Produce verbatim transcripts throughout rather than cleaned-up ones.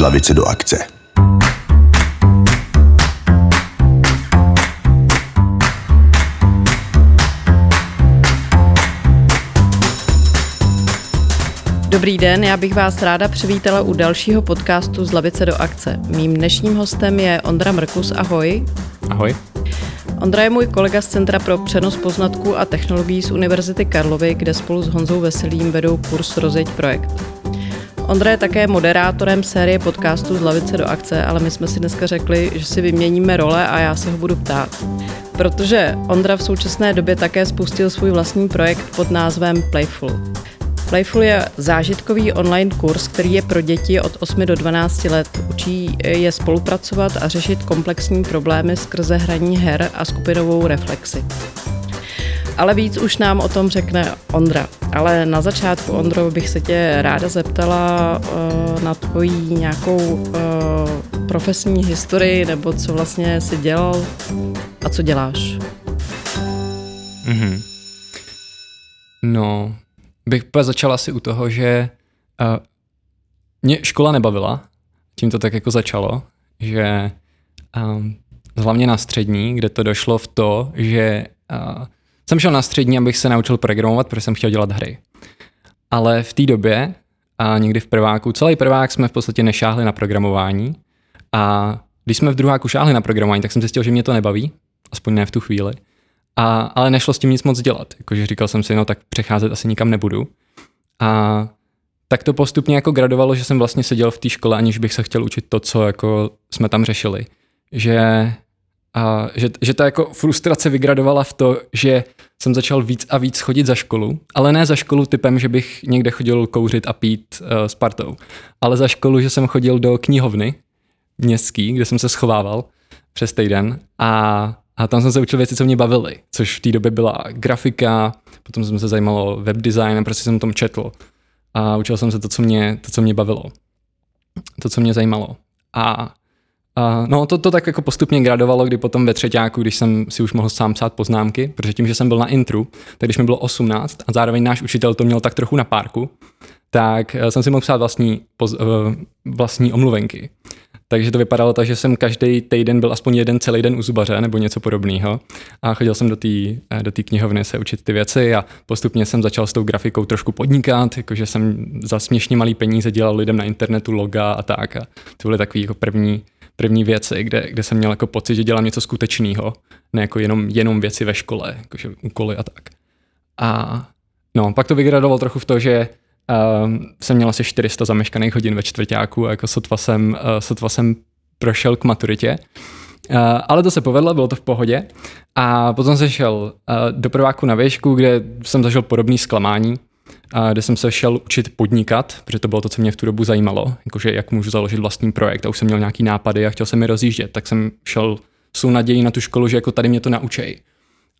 z lavice do akce. Dobrý den, já bych vás ráda přivítala u dalšího podcastu z lavice do akce. Mým dnešním hostem je Ondra Mrkus, ahoj. Ahoj. Ondra je můj kolega z Centra pro přenos poznatků a technologií z Univerzity Karlovy, kde spolu s Honzou Veselým vedou kurz Rozjeď projekt. Ondra je také moderátorem série podcastů z lavice do akce, ale my jsme si dneska řekli, že si vyměníme role a já se ho budu ptát. Protože Ondra v současné době také spustil svůj vlastní projekt pod názvem Playful. Playful je zážitkový online kurz, který je pro děti od osmi do dvanácti let. Učí je spolupracovat a řešit komplexní problémy skrze hraní her a skupinovou reflexi. Ale víc už nám o tom řekne Ondra. Ale na začátku, Ondro, bych se tě ráda zeptala uh, na tvoji nějakou uh, profesní historii, nebo co vlastně jsi dělal a co děláš. Mm-hmm. No... bych začal asi u toho, že uh, mě škola nebavila, tím to tak jako začalo, že um, hlavně na střední, kde to došlo v to, že uh, jsem šel na střední, abych se naučil programovat, protože jsem chtěl dělat hry. Ale v té době, a někdy v prváku, celý prvák jsme v podstatě nešáhli na programování a když jsme v druháku šáhli na programování, tak jsem zjistil, že mě to nebaví, aspoň ne v tu chvíli. A, ale nešlo s tím nic moc dělat. Jakože říkal jsem si, no tak přecházet asi nikam nebudu. A tak to postupně jako gradovalo, že jsem vlastně seděl v té škole, aniž bych se chtěl učit to, co jako jsme tam řešili. Že, a, že, že ta jako frustrace vygradovala v to, že jsem začal víc a víc chodit za školu, ale ne za školu typem, že bych někde chodil kouřit a pít uh, s partou, ale za školu, že jsem chodil do knihovny městský, kde jsem se schovával přes týden a A tam jsem se učil věci, co mě bavily, což v té době byla grafika, potom jsem se zajímalo webdesign a prostě jsem o tom četl. A učil jsem se to, co mě, to, co mě bavilo. To, co mě zajímalo. A, a no, to, to tak jako postupně gradovalo, kdy potom ve třeťáku, když jsem si už mohl sám psát poznámky, protože tím, že jsem byl na intru, tak když mi bylo osmnáct a zároveň náš učitel to měl tak trochu na párku, tak jsem si mohl psát vlastní, poz, vlastní omluvenky. Takže to vypadalo tak, že jsem každý týden byl aspoň jeden celý den u zubaře nebo něco podobného. A chodil jsem do té do té knihovny se učit ty věci a postupně jsem začal s tou grafikou trošku podnikat, jakože jsem za směšně malý peníze dělal lidem na internetu loga a tak. A to byly takové jako první, první věci, kde, kde jsem měl jako pocit, že dělám něco skutečného, ne jako jenom, jenom věci ve škole, jakože úkoly a tak. A no, pak to vygradoval trochu v to, že Uh, jsem měl asi čtyři sta zameškaných hodin ve čtvrťáku a jako sotva jsem, uh, sotva jsem prošel k maturitě. Uh, ale to se povedlo, bylo to v pohodě. A potom jsem šel uh, do prváku na výšku, kde jsem zažil podobné zklamání, uh, kde jsem se šel učit podnikat, protože to bylo to, co mě v tu dobu zajímalo, jakože jak můžu založit vlastní projekt a už jsem měl nějaký nápady a chtěl jsem je rozjíždět, tak jsem šel s nadějí na tu školu, že jako tady mě to naučej.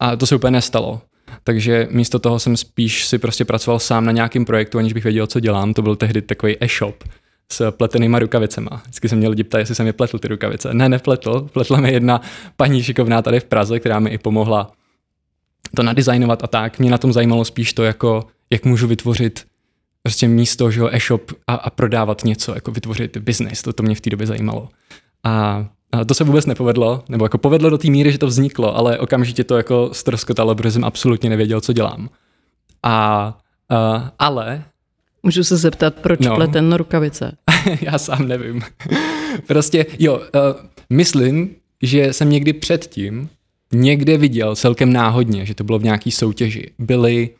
A to se úplně nestalo. Takže místo toho jsem spíš si prostě pracoval sám na nějakém projektu, aniž bych věděl, co dělám. To byl tehdy takový e-shop s pletenýma rukavicema. Vždycky se mě lidi ptají, jestli jsem je pletl ty rukavice. Ne, nepletl. Pletla mi jedna paní šikovná tady v Praze, která mi i pomohla to nadizajnovat a tak. Mě na tom zajímalo spíš to, jako, jak můžu vytvořit prostě místo, že jo, e-shop a, a prodávat něco, jako vytvořit business. To, to mě v té době zajímalo. A A to se vůbec nepovedlo, nebo jako povedlo do té míry, že to vzniklo, ale okamžitě to jako ztroskotalo, protože jsem absolutně nevěděl, co dělám. A, uh, ale... Můžu se zeptat, proč no. pleten rukavice? Já sám nevím. Prostě, jo, uh, myslím, že jsem někdy předtím někde viděl celkem náhodně, že to bylo v nějaký soutěži. Byly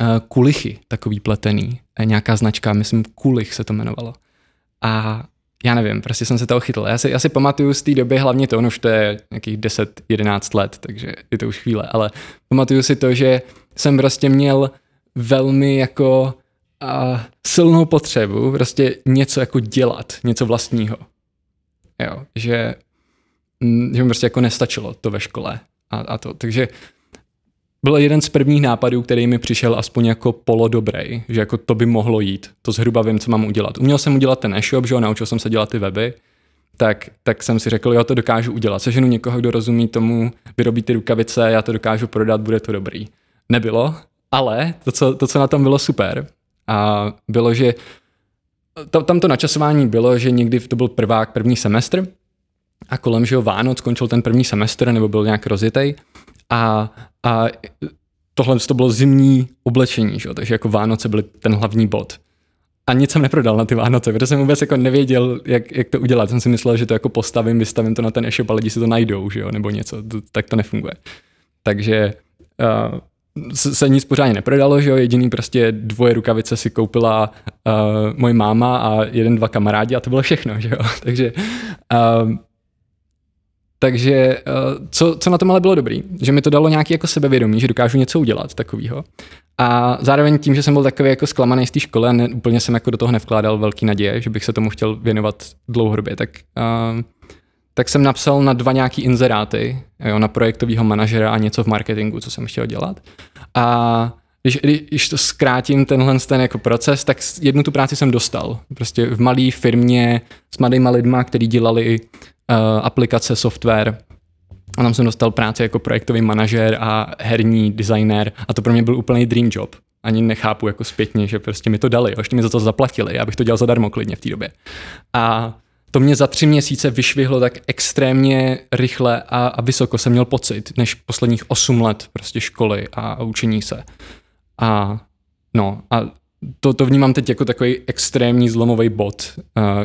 uh, kulichy takový pletený, nějaká značka, myslím, kulich se to jmenovalo. A já nevím, prostě jsem se toho chytl. Já si, já si pamatuju z té doby hlavně to, ono už to je nějakých deset jedenáct let, takže je to už chvíle, ale pamatuju si to, že jsem prostě měl velmi jako uh, silnou potřebu prostě něco jako dělat, něco vlastního. Jo, že, že mi prostě jako nestačilo to ve škole a, a to, takže byl jeden z prvních nápadů, který mi přišel aspoň jako polodobrej, že jako to by mohlo jít. To zhruba vím, co mám udělat. Uměl jsem udělat ten e-shop, že jo, naučil jsem se dělat ty weby, tak, tak jsem si řekl, jo, to dokážu udělat. Seženu někoho, kdo rozumí tomu, vyrobí ty rukavice, já to dokážu prodat, bude to dobrý. Nebylo, ale to, co, to, co na tom bylo super, a bylo, že tam to načasování bylo, že někdy to byl prvák, první semestr a kolem, že jo, Vánoc skončil ten první semestr nebo byl nějak rozjetej a, a tohle to bylo zimní oblečení, že jo, takže jako Vánoce byly ten hlavní bod. A nic jsem neprodal na ty Vánoce, protože jsem vůbec jako nevěděl, jak, jak to udělat. Jsem si myslel, že to jako postavím, vystavím to na ten e-shop a lidi si to najdou, že jo, nebo něco, to, tak to nefunguje. Takže uh, se nic pořádně neprodalo, že jo, jediný prostě dvoje rukavice si koupila uh, moje máma a jeden, dva kamarádi a to bylo všechno, že jo, takže... Uh, takže uh, co, co na tom ale bylo dobrý, že mi to dalo nějaký jako sebevědomí, že dokážu něco udělat takovýho. A zároveň tím, že jsem byl takový jako zklamaný z té školy a ne, úplně jsem jako do toho nevkládal velký naděje, že bych se tomu chtěl věnovat dlouhodobě, tak, uh, tak jsem napsal na dva nějaký inzeráty, jo, na projektového manažera a něco v marketingu, co jsem chtěl dělat. A když, když to zkrátím tenhle ten jako proces, tak jednu tu práci jsem dostal. Prostě v malé firmě s mladýma lidma, který dělali uh, aplikace, software. A tam jsem dostal práci jako projektový manažer a herní designer a to pro mě byl úplný dream job. Ani nechápu jako zpětně, že prostě mi to dali, ještě mi za to zaplatili, já bych to dělal zadarmo klidně v té době. A to mě za tři měsíce vyšvihlo tak extrémně rychle a, a vysoko jsem měl pocit, než posledních osm let prostě školy a, a učení se. A no a to, to vnímám teď jako takový extrémní zlomový bod,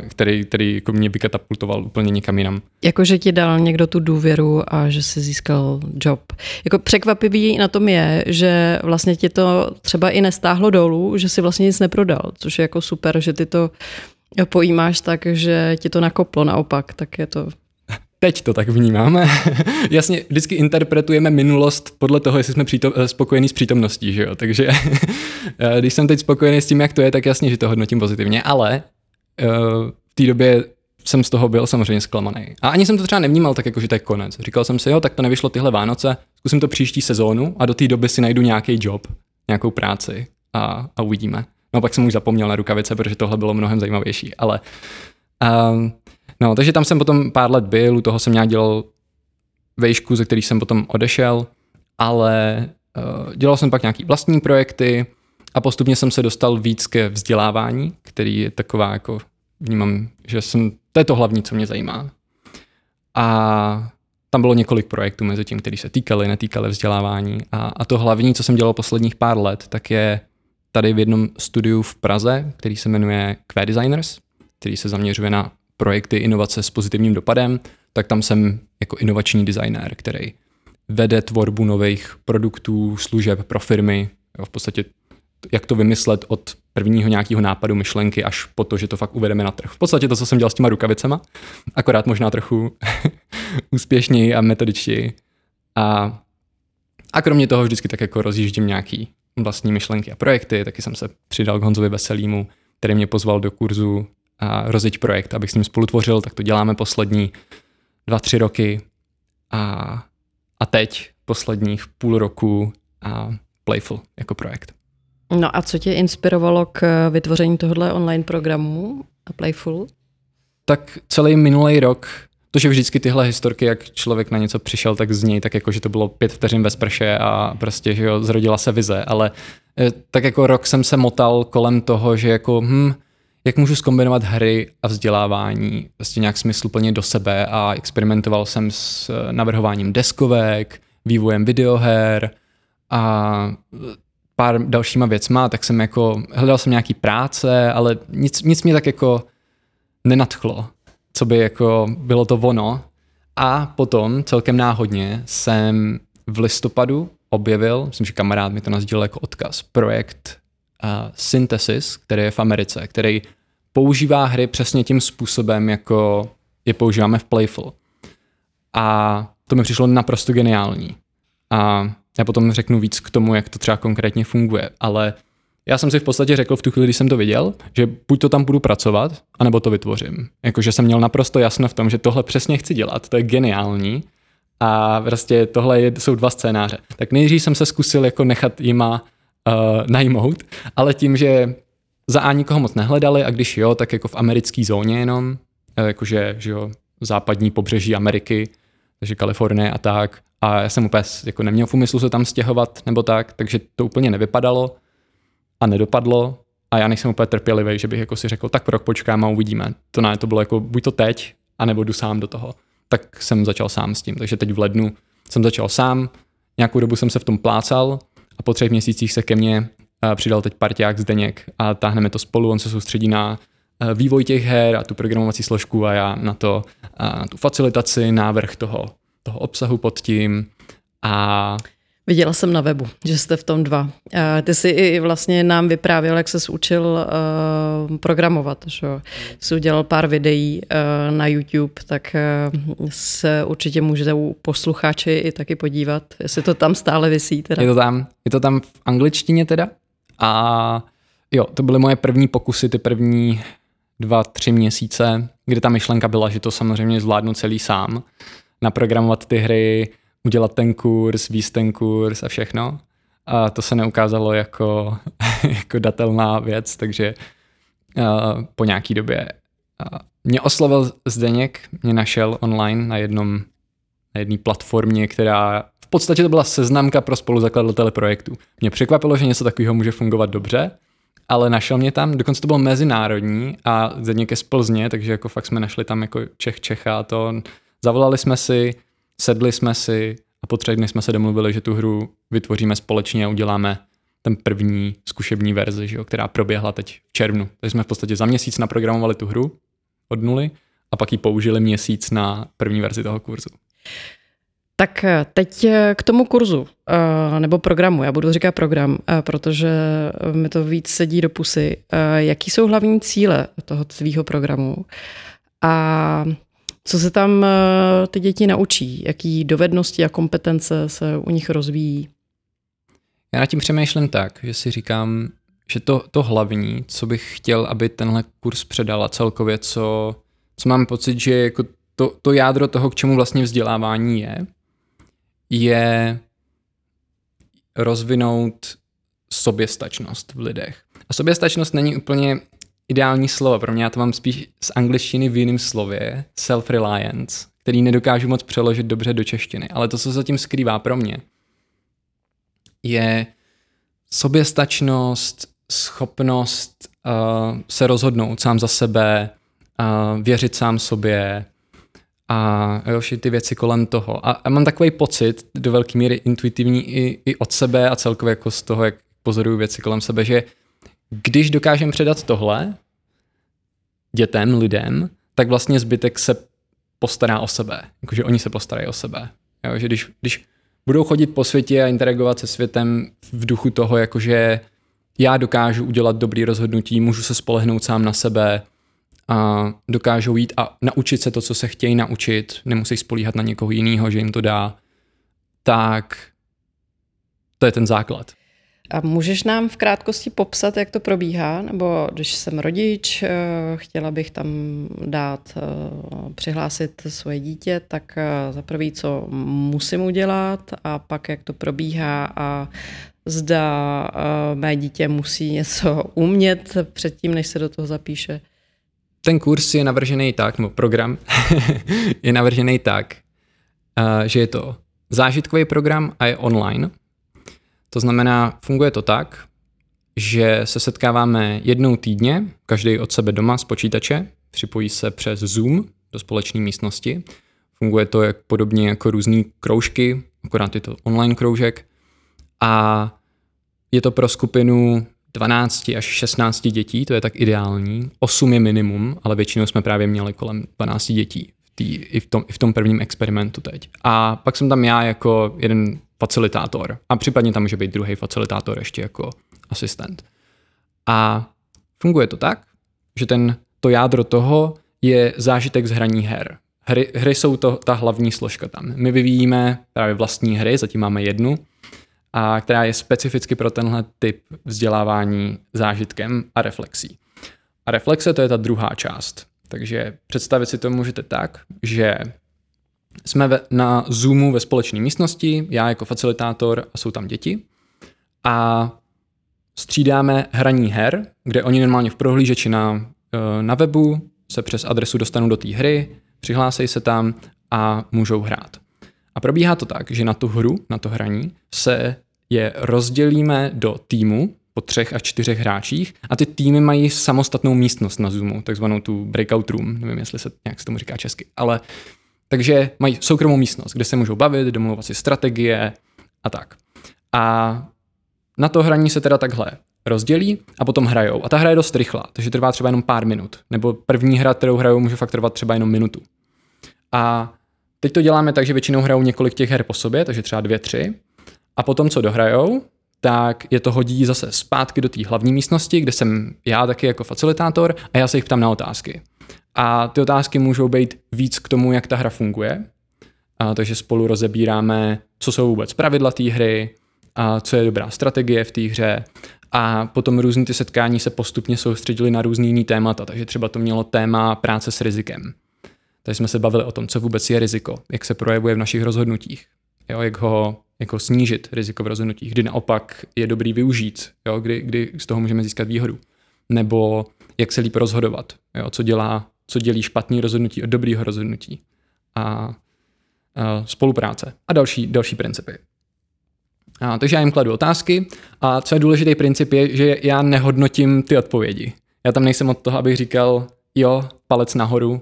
který, který jako mě vykatapultoval úplně někam jinam. Jako, že ti dal někdo tu důvěru a že jsi získal job. Jako překvapivý na tom je, že vlastně ti to třeba i nestáhlo dolů, že si vlastně nic neprodal, což je jako super, že ty to pojímáš tak, že ti to nakoplo naopak, tak je to... Teď to tak vnímáme. Jasně, vždycky interpretujeme minulost podle toho, jestli jsme přítom, spokojení s přítomností, že jo? Takže když jsem teď spokojený s tím, jak to je, tak jasně, že to hodnotím pozitivně, ale v té době jsem z toho byl samozřejmě zklamaný. A ani jsem to třeba nevnímal tak, jako, že to je konec. Říkal jsem si, jo, tak to nevyšlo tyhle Vánoce, zkusím to příští sezónu a do té doby si najdu nějaký job, nějakou práci a, a uvidíme. No pak jsem už zapomněl na rukavice, protože tohle bylo mnohem zajímavější, ale... Um, No, takže tam jsem potom pár let byl, u toho jsem nějak dělal vejšku, ze kterých jsem potom odešel, ale uh, dělal jsem pak nějaký vlastní projekty a postupně jsem se dostal víc ke vzdělávání, který je taková, jako vnímám, že jsem, to je to hlavní, co mě zajímá. A tam bylo několik projektů mezi tím, který se týkaly, netýkaly vzdělávání a, a to hlavní, co jsem dělal posledních pár let, tak je tady v jednom studiu v Praze, který se jmenuje Q-Designers, který se zaměřuje na projekty inovace s pozitivním dopadem, tak tam jsem jako inovační designér, který vede tvorbu nových produktů, služeb pro firmy. Jo, v podstatě jak to vymyslet od prvního nějakého nápadu, myšlenky až po to, že to fakt uvedeme na trh. V podstatě to, co jsem dělal s těma rukavicema, akorát možná trochu úspěšněji a metodičtěji. A, a kromě toho vždycky tak jako rozjíždím nějaký vlastní myšlenky a projekty. Taky jsem se přidal k Honzovi Veselýmu, který mě pozval do kurzu a Rozjeď projekt, abych s ním spolutvořil, tak to děláme poslední dva, tři roky a, a teď posledních půl roku a Playful jako projekt. No a co tě inspirovalo k vytvoření tohohle online programu a Playful? Tak celý minulý rok, to, že vždycky tyhle historky, jak člověk na něco přišel, tak z něj, tak jako, že to bylo pět vteřin ve sprše a prostě, že jo, zrodila se vize, ale tak jako rok jsem se motal kolem toho, že jako hm, jak můžu zkombinovat hry a vzdělávání vlastně nějak smysluplně do sebe a experimentoval jsem s navrhováním deskovek, vývojem videoher a pár dalšíma věcma, tak jsem jako, hledal jsem nějaký práce, ale nic, nic mě tak jako nenadchlo, co by jako bylo to ono. A potom celkem náhodně jsem v listopadu objevil, myslím, že kamarád mi to nasdílel jako odkaz, projekt A synthesis, který je v Americe, který používá hry přesně tím způsobem, jako je používáme v Playful. A to mi přišlo naprosto geniální. A já potom řeknu víc k tomu, jak to třeba konkrétně funguje, ale já jsem si v podstatě řekl v tu chvíli, když jsem to viděl, že buď to tam budu pracovat, anebo to vytvořím. Jakože jsem měl naprosto jasno v tom, že tohle přesně chci dělat, to je geniální a prostě tohle je, jsou dva scénáře. Tak nejdřív jsem se zkusil jako nechat jima Uh, najmout, ale tím, že za A nikoho moc nehledali a když jo, tak jako v americké zóně jenom, jakože že jo, západní pobřeží Ameriky, takže Kalifornie a tak. A já jsem úplně jako neměl v úmyslu se tam stěhovat nebo tak, takže to úplně nevypadalo a nedopadlo A já nejsem úplně trpělivý, že bych jako si řekl, tak rok počkám a uvidíme. To ne, to bylo jako buď to teď, anebo jdu sám do toho. Tak jsem začal sám s tím. Takže teď v lednu jsem začal sám, nějakou dobu jsem se v tom plácal a po třech měsících se ke mně přidal teď parťák Zdeněk a táhneme to spolu, on se soustředí na vývoj těch her a tu programovací složku a já na to, na tu facilitaci, návrh toho, toho obsahu pod tím. A viděla jsem na webu, že jste v tom dva. Ty jsi i vlastně nám vyprávěl, jak ses učil uh, programovat. Že? Jsi udělal pár videí uh, na YouTube, tak uh, se určitě můžete u posluchači i taky podívat, jestli to tam stále visí. Teda. Je to tam, je to tam v angličtině teda. A jo, to byly moje první pokusy, ty první dva, tři měsíce, kdy ta myšlenka byla, že to samozřejmě zvládnu celý sám. Naprogramovat ty hry, udělat ten kurz, víc ten kurz a všechno. A to se neukázalo jako, jako datelná věc, takže uh, po nějaký době uh, mě oslovil Zdeněk, mě našel online na jednom, na jedné platformě, která v podstatě to byla seznamka pro spoluzakladatele projektu. Mě překvapilo, že něco takového může fungovat dobře, ale našel mě tam, dokonce to bylo mezinárodní a Zdeněk je z Plzně, takže jako fakt jsme našli tam jako Čech, Čecha to. Zavolali jsme si, sedli jsme si a po třech dnech jsme se domluvili, že tu hru vytvoříme společně a uděláme ten první zkušební verzi, že jo, která proběhla teď v červnu. Takže jsme v podstatě za měsíc naprogramovali tu hru od nuly a pak ji použili měsíc na první verzi toho kurzu. Tak teď k tomu kurzu, nebo programu, já budu říkat program, protože mi to víc sedí do pusy. Jaký jsou hlavní cíle toho svýho programu? A co se tam ty děti naučí? Jaký dovednosti a kompetence se u nich rozvíjí? Já nad tím přemýšlím tak, že si říkám, že to, to hlavní, co bych chtěl, aby tenhle kurz předala celkově, co, co mám pocit, že jako to, to jádro toho, k čemu vlastně vzdělávání je, je rozvinout soběstačnost v lidech. A soběstačnost není úplně ideální slovo, pro mě já to mám spíš z angličtiny v jiném slově, self-reliance, který nedokážu moc přeložit dobře do češtiny, ale to, co zatím skrývá pro mě, je soběstačnost, schopnost uh, se rozhodnout sám za sebe, uh, věřit sám sobě a jo, všechny ty věci kolem toho. A, a mám takový pocit, do velké míry intuitivní i, i od sebe a celkově jako z toho, jak pozoruju věci kolem sebe, že když dokážeme předat tohle dětem, lidem, tak vlastně zbytek se postará o sebe. Jakože oni se postarají o sebe. Jo, že když, když budou chodit po světě a interagovat se světem v duchu toho, jakože já dokážu udělat dobrý rozhodnutí, můžu se spolehnout sám na sebe, a dokážou jít a naučit se to, co se chtějí naučit, nemusí spolíhat na někoho jiného, že jim to dá, tak to je ten základ. A můžeš nám v krátkosti popsat, jak to probíhá? Nebo když jsem rodič, chtěla bych tam dát, přihlásit svoje dítě, tak za prvý, co musím udělat a pak, jak to probíhá a zda mé dítě musí něco umět předtím, než se do toho zapíše. Ten kurz je navržený tak, nebo program je navržený tak, že je to zážitkový program a je online. To znamená, funguje to tak, že se setkáváme jednou týdně, každý od sebe doma z počítače, připojí se přes Zoom do společné místnosti. Funguje to jak podobně jako různé kroužky, akorát je to online kroužek. A je to pro skupinu dvanáct až šestnáct dětí, to je tak ideální. osm je minimum, ale většinou jsme právě měli kolem dvanáct dětí v tý, i, v tom, i v tom prvním experimentu teď. A pak jsem tam já jako jeden facilitátor. A případně tam může být druhý facilitátor ještě jako asistent. A funguje to tak, že ten, to jádro toho je zážitek z hraní her. Hry, hry jsou to, ta hlavní složka tam. My vyvíjíme právě vlastní hry, zatím máme jednu, a která je specificky pro tenhle typ vzdělávání zážitkem a reflexí. A reflexe to je ta druhá část. Takže představit si to můžete tak, že jsme na Zoomu ve společné místnosti, já jako facilitátor a jsou tam děti a střídáme hraní her, kde oni normálně v prohlížeči na, na webu se přes adresu dostanou do té hry, přihlásí se tam a můžou hrát. A probíhá to tak, že na tu hru, na to hraní, se je rozdělíme do týmu po třech a čtyřech hráčích a ty týmy mají samostatnou místnost na Zoomu, takzvanou tu breakout room, nevím, jestli se nějak se tomu říká česky, ale takže mají soukromou místnost, kde se můžou bavit, domluvat si strategie a tak. A na to hraní se teda takhle rozdělí a potom hrajou. A ta hra je dost rychlá, takže trvá třeba jenom pár minut. Nebo první hra, kterou hrajou, může fakt trvat třeba jenom minutu. A teď to děláme tak, že většinou hrajou několik těch her po sobě, takže třeba dvě, tři. A potom, co dohrajou, tak je to hodí zase zpátky do té hlavní místnosti, kde jsem já taky jako facilitátor a já se jich ptám na otázky. A ty otázky můžou být víc k tomu, jak ta hra funguje. A takže spolu rozebíráme, co jsou vůbec pravidla té hry, a co je dobrá strategie v té hře. A potom různý ty setkání se postupně soustředily na různý jiný témata, takže třeba to mělo téma práce s rizikem. Takže jsme se bavili o tom, co vůbec je riziko, jak se projevuje v našich rozhodnutích, jo, jak ho jako snížit riziko v rozhodnutích, kdy naopak je dobrý využít, jo, kdy, kdy z toho můžeme získat výhodu. Nebo jak se líp rozhodovat, jo, co dělá, co dělí špatný rozhodnutí od dobrýho rozhodnutí. A, a spolupráce a další, další principy. A, takže já jim kladu otázky a co je důležitý princip je, že já nehodnotím ty odpovědi. Já tam nejsem od toho, abych říkal, jo, palec nahoru,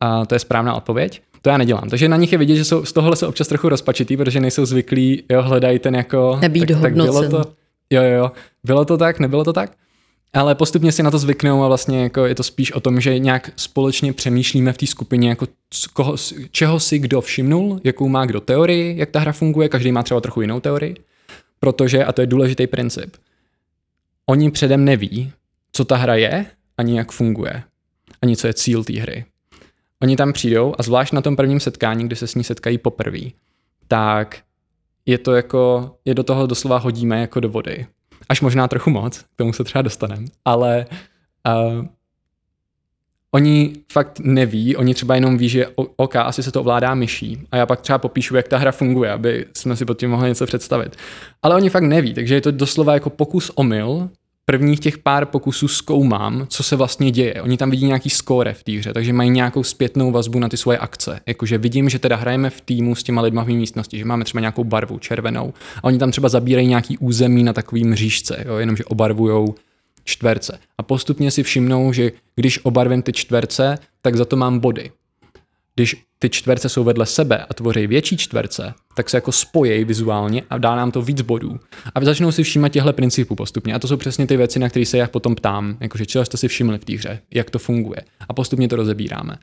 a to je správná odpověď. To já nedělám. Takže na nich je vidět, že jsou, z tohohle jsou občas trochu rozpačitý, protože nejsou zvyklí, jo, hledají ten jako... Nebýt tak, tak bylo to, jo, jo, jo, bylo to tak, nebylo to tak. Ale postupně si na to zvyknou a vlastně jako je to spíš o tom, že nějak společně přemýšlíme v té skupině, jako koho, čeho si kdo všimnul, jakou má kdo teorii, jak ta hra funguje, každý má třeba trochu jinou teorii, protože, a to je důležitý princip, oni předem neví, co ta hra je, ani jak funguje, ani co je cíl té hry. Oni tam přijdou a zvlášť na tom prvním setkání, kdy se s ní setkají poprvé, tak je to jako, je do toho doslova hodíme jako do vody. Až možná trochu moc, k tomu se třeba dostaneme, ale uh, oni fakt neví, oni třeba jenom ví, že OK, asi se to ovládá myší a já pak třeba popíšu, jak ta hra funguje, aby jsme si pod tím mohli něco představit. Ale oni fakt neví, takže je to doslova jako pokus omyl, prvních těch pár pokusů zkoumám, co se vlastně děje. Oni tam vidí nějaký skóre v té hře, takže mají nějakou zpětnou vazbu na ty svoje akce. Jakože vidím, že teda hrajeme v týmu s těma lidma v místnosti, že máme třeba nějakou barvu červenou a oni tam třeba zabírají nějaký území na takový mřížce, jo, jenomže obarvujou čtverce. A postupně si všimnou, že když obarvím ty čtverce, tak za to mám body. Když ty čtverce jsou vedle sebe a tvoří větší čtverce, tak se jako spojí vizuálně a dá nám to víc bodů. A začnou si všímat těchto principů postupně. A to jsou přesně ty věci, na které se já potom ptám. Jakože čeho jste si všimli v té hře, jak to funguje. A postupně to rozebíráme.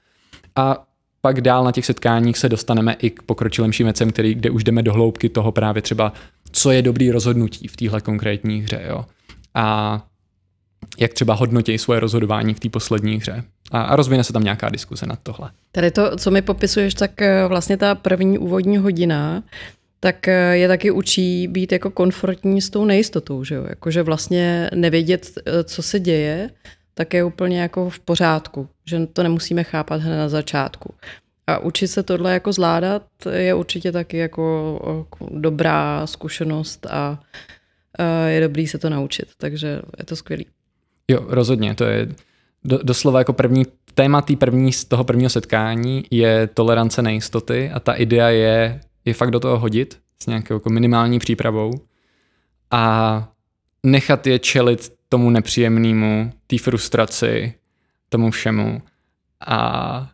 A pak dál na těch setkáních se dostaneme i k pokročilejším věcem, který, kde už jdeme do hloubky toho právě třeba, co je dobrý rozhodnutí v téhle konkrétní hře. Jo? A jak třeba hodnotí svoje rozhodování v té poslední hře. A, a rozvine se tam nějaká diskuse nad tohle. Tady to, co mi popisuješ, tak vlastně ta první úvodní hodina, tak je taky učí být jako konfrontní s tou nejistotou, že jo? Jakože vlastně nevědět, co se děje, tak je úplně jako v pořádku, že to nemusíme chápat hned na začátku. A učit se tohle jako zvládat je určitě taky jako dobrá zkušenost a je dobrý se to naučit, takže je to skvělý. Jo, rozhodně, to je do, doslova jako první, téma tý první, z toho prvního setkání je tolerance nejistoty a ta idea je, je fakt do toho hodit s nějakou jako minimální přípravou a nechat je čelit tomu nepříjemnému, té frustraci, tomu všemu a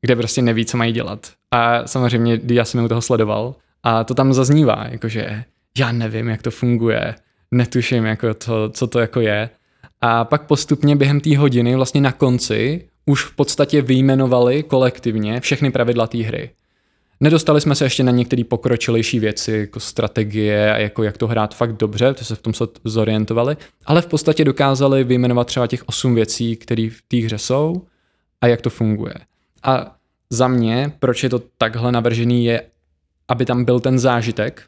kde prostě neví, co mají dělat. A samozřejmě, já jsem u toho sledoval a to tam zaznívá, jakože já nevím, jak to funguje, netuším, jako to, co to jako je. A pak postupně během té hodiny, vlastně na konci, už v podstatě vyjmenovali kolektivně všechny pravidla té hry. Nedostali jsme se ještě na některé pokročilejší věci, jako strategie a jako jak to hrát fakt dobře, to se v tom zorientovali, ale v podstatě dokázali vyjmenovat třeba těch osm věcí, které v té hře jsou a jak to funguje. A za mě, proč je to takhle navržený, je, aby tam byl ten zážitek,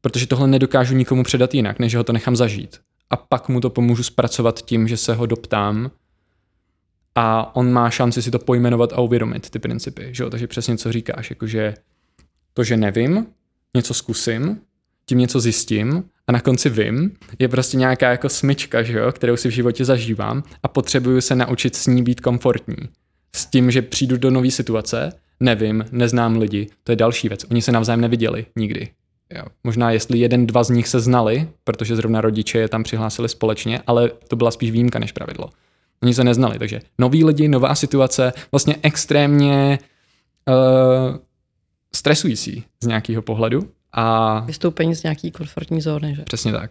protože tohle nedokážu nikomu předat jinak, než ho to nechám zažít. A pak mu to pomůžu zpracovat tím, že se ho doptám a on má šanci si to pojmenovat a uvědomit ty principy. Že jo? Takže přesně co říkáš, jakože to, že nevím, něco zkusím, tím něco zjistím a na konci vím, je prostě nějaká jako smyčka, že jo? Kterou si v životě zažívám a potřebuju se naučit s ní být komfortní. S tím, že přijdu do nové situace, nevím, neznám lidi, to je další věc. Oni se navzájem neviděli nikdy. Jo. Možná jestli jeden, dva z nich se znali, protože zrovna rodiče je tam přihlásili společně, ale to byla spíš výjimka než pravidlo. Oni se neznali, takže noví lidi, nová situace, vlastně extrémně uh, stresující z nějakého pohledu. A vystoupení z nějaký komfortní zóny, že? Přesně tak.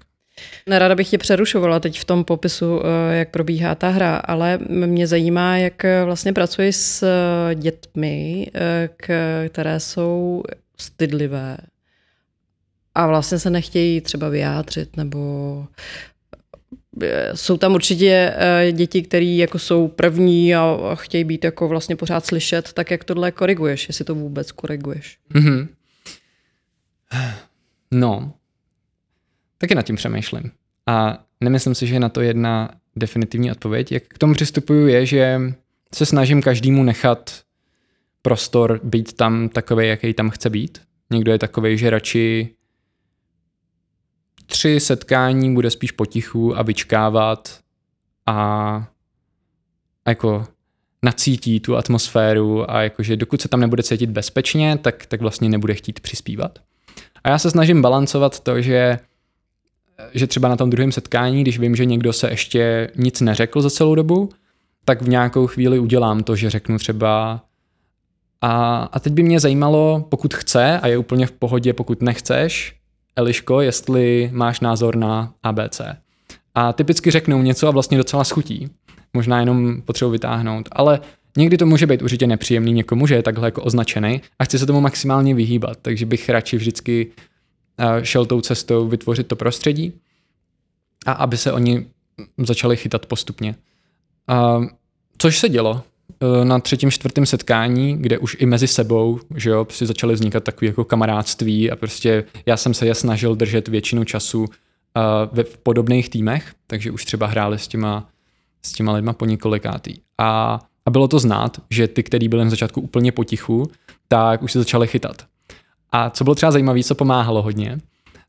Nerada bych tě přerušovala teď v tom popisu, jak probíhá ta hra, ale mě zajímá, jak vlastně pracuji s dětmi, které jsou stydlivé a vlastně se nechtějí třeba vyjádřit, nebo jsou tam určitě děti, které jako jsou první a chtějí být jako vlastně pořád slyšet, tak jak tohle koriguješ, jestli to vůbec koriguješ? Mm-hmm. No, taky nad tím přemýšlím. A nemyslím si, že je na to jedna definitivní odpověď. Jak k tomu přistupuju je, že se snažím každému nechat prostor být tam takovej, jaký tam chce být. Někdo je takovej, že radši tři setkání bude spíš potichu a vyčkávat a jako nacítí tu atmosféru a jakože dokud se tam nebude cítit bezpečně, tak, tak vlastně nebude chtít přispívat. A já se snažím balancovat to, že že třeba na tom druhém setkání, když vím, že někdo se ještě nic neřekl za celou dobu, tak v nějakou chvíli udělám to, že řeknu třeba a, a teď by mě zajímalo, pokud chce a je úplně v pohodě, pokud nechceš, Eliško, jestli máš názor na A B C. A typicky řeknou něco a vlastně docela schutí. Možná jenom potřebuji vytáhnout, ale někdy to může být určitě nepříjemný někomu, že je takhle jako označený a chci se tomu maximálně vyhýbat, takže bych radši vždycky šel tou cestou vytvořit to prostředí a aby se oni začali chytat postupně. A což se dělo na třetím, čtvrtém setkání, kde už i mezi sebou, že jo, si začaly vznikat takové jako kamarádství a prostě já jsem se je snažil držet většinu času ve podobných týmech, takže už třeba hráli s těma, s těma lidma po několikátý. A, a bylo to znát, že ty, který byli na začátku úplně potichu, tak už se začali chytat. A co bylo třeba zajímavé, co pomáhalo hodně,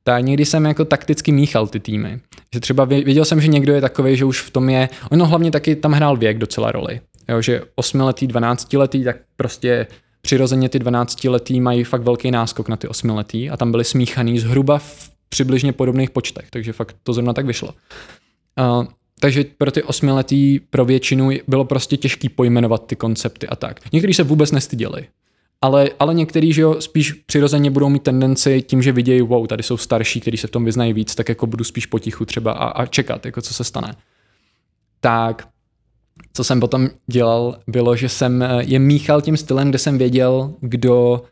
tak někdy jsem jako takticky míchal ty týmy. Že třeba věděl jsem, že někdo je takovej, že už v tom je, no hlavně taky tam hrál věk docela roli. Jo, že osmiletý, dvanáctiletý, tak prostě přirozeně ty dvanáctiletý mají fakt velký náskok na ty osmiletý a tam byli smíchaný zhruba v přibližně podobných počtech, takže fakt to zrovna tak vyšlo. Uh, takže pro ty osmiletý, pro většinu bylo prostě těžký pojmenovat ty koncepty a tak. Někdy se vůbec nestyděli. Ale, ale některý, že jo, spíš přirozeně budou mít tendenci tím, že vidějí, wow, tady jsou starší, kteří se v tom vyznají víc, tak jako budu spíš potichu třeba a, a čekat, jako co se stane. Tak, co jsem potom dělal, bylo, že jsem je míchal tím stylem, kde jsem věděl, kdo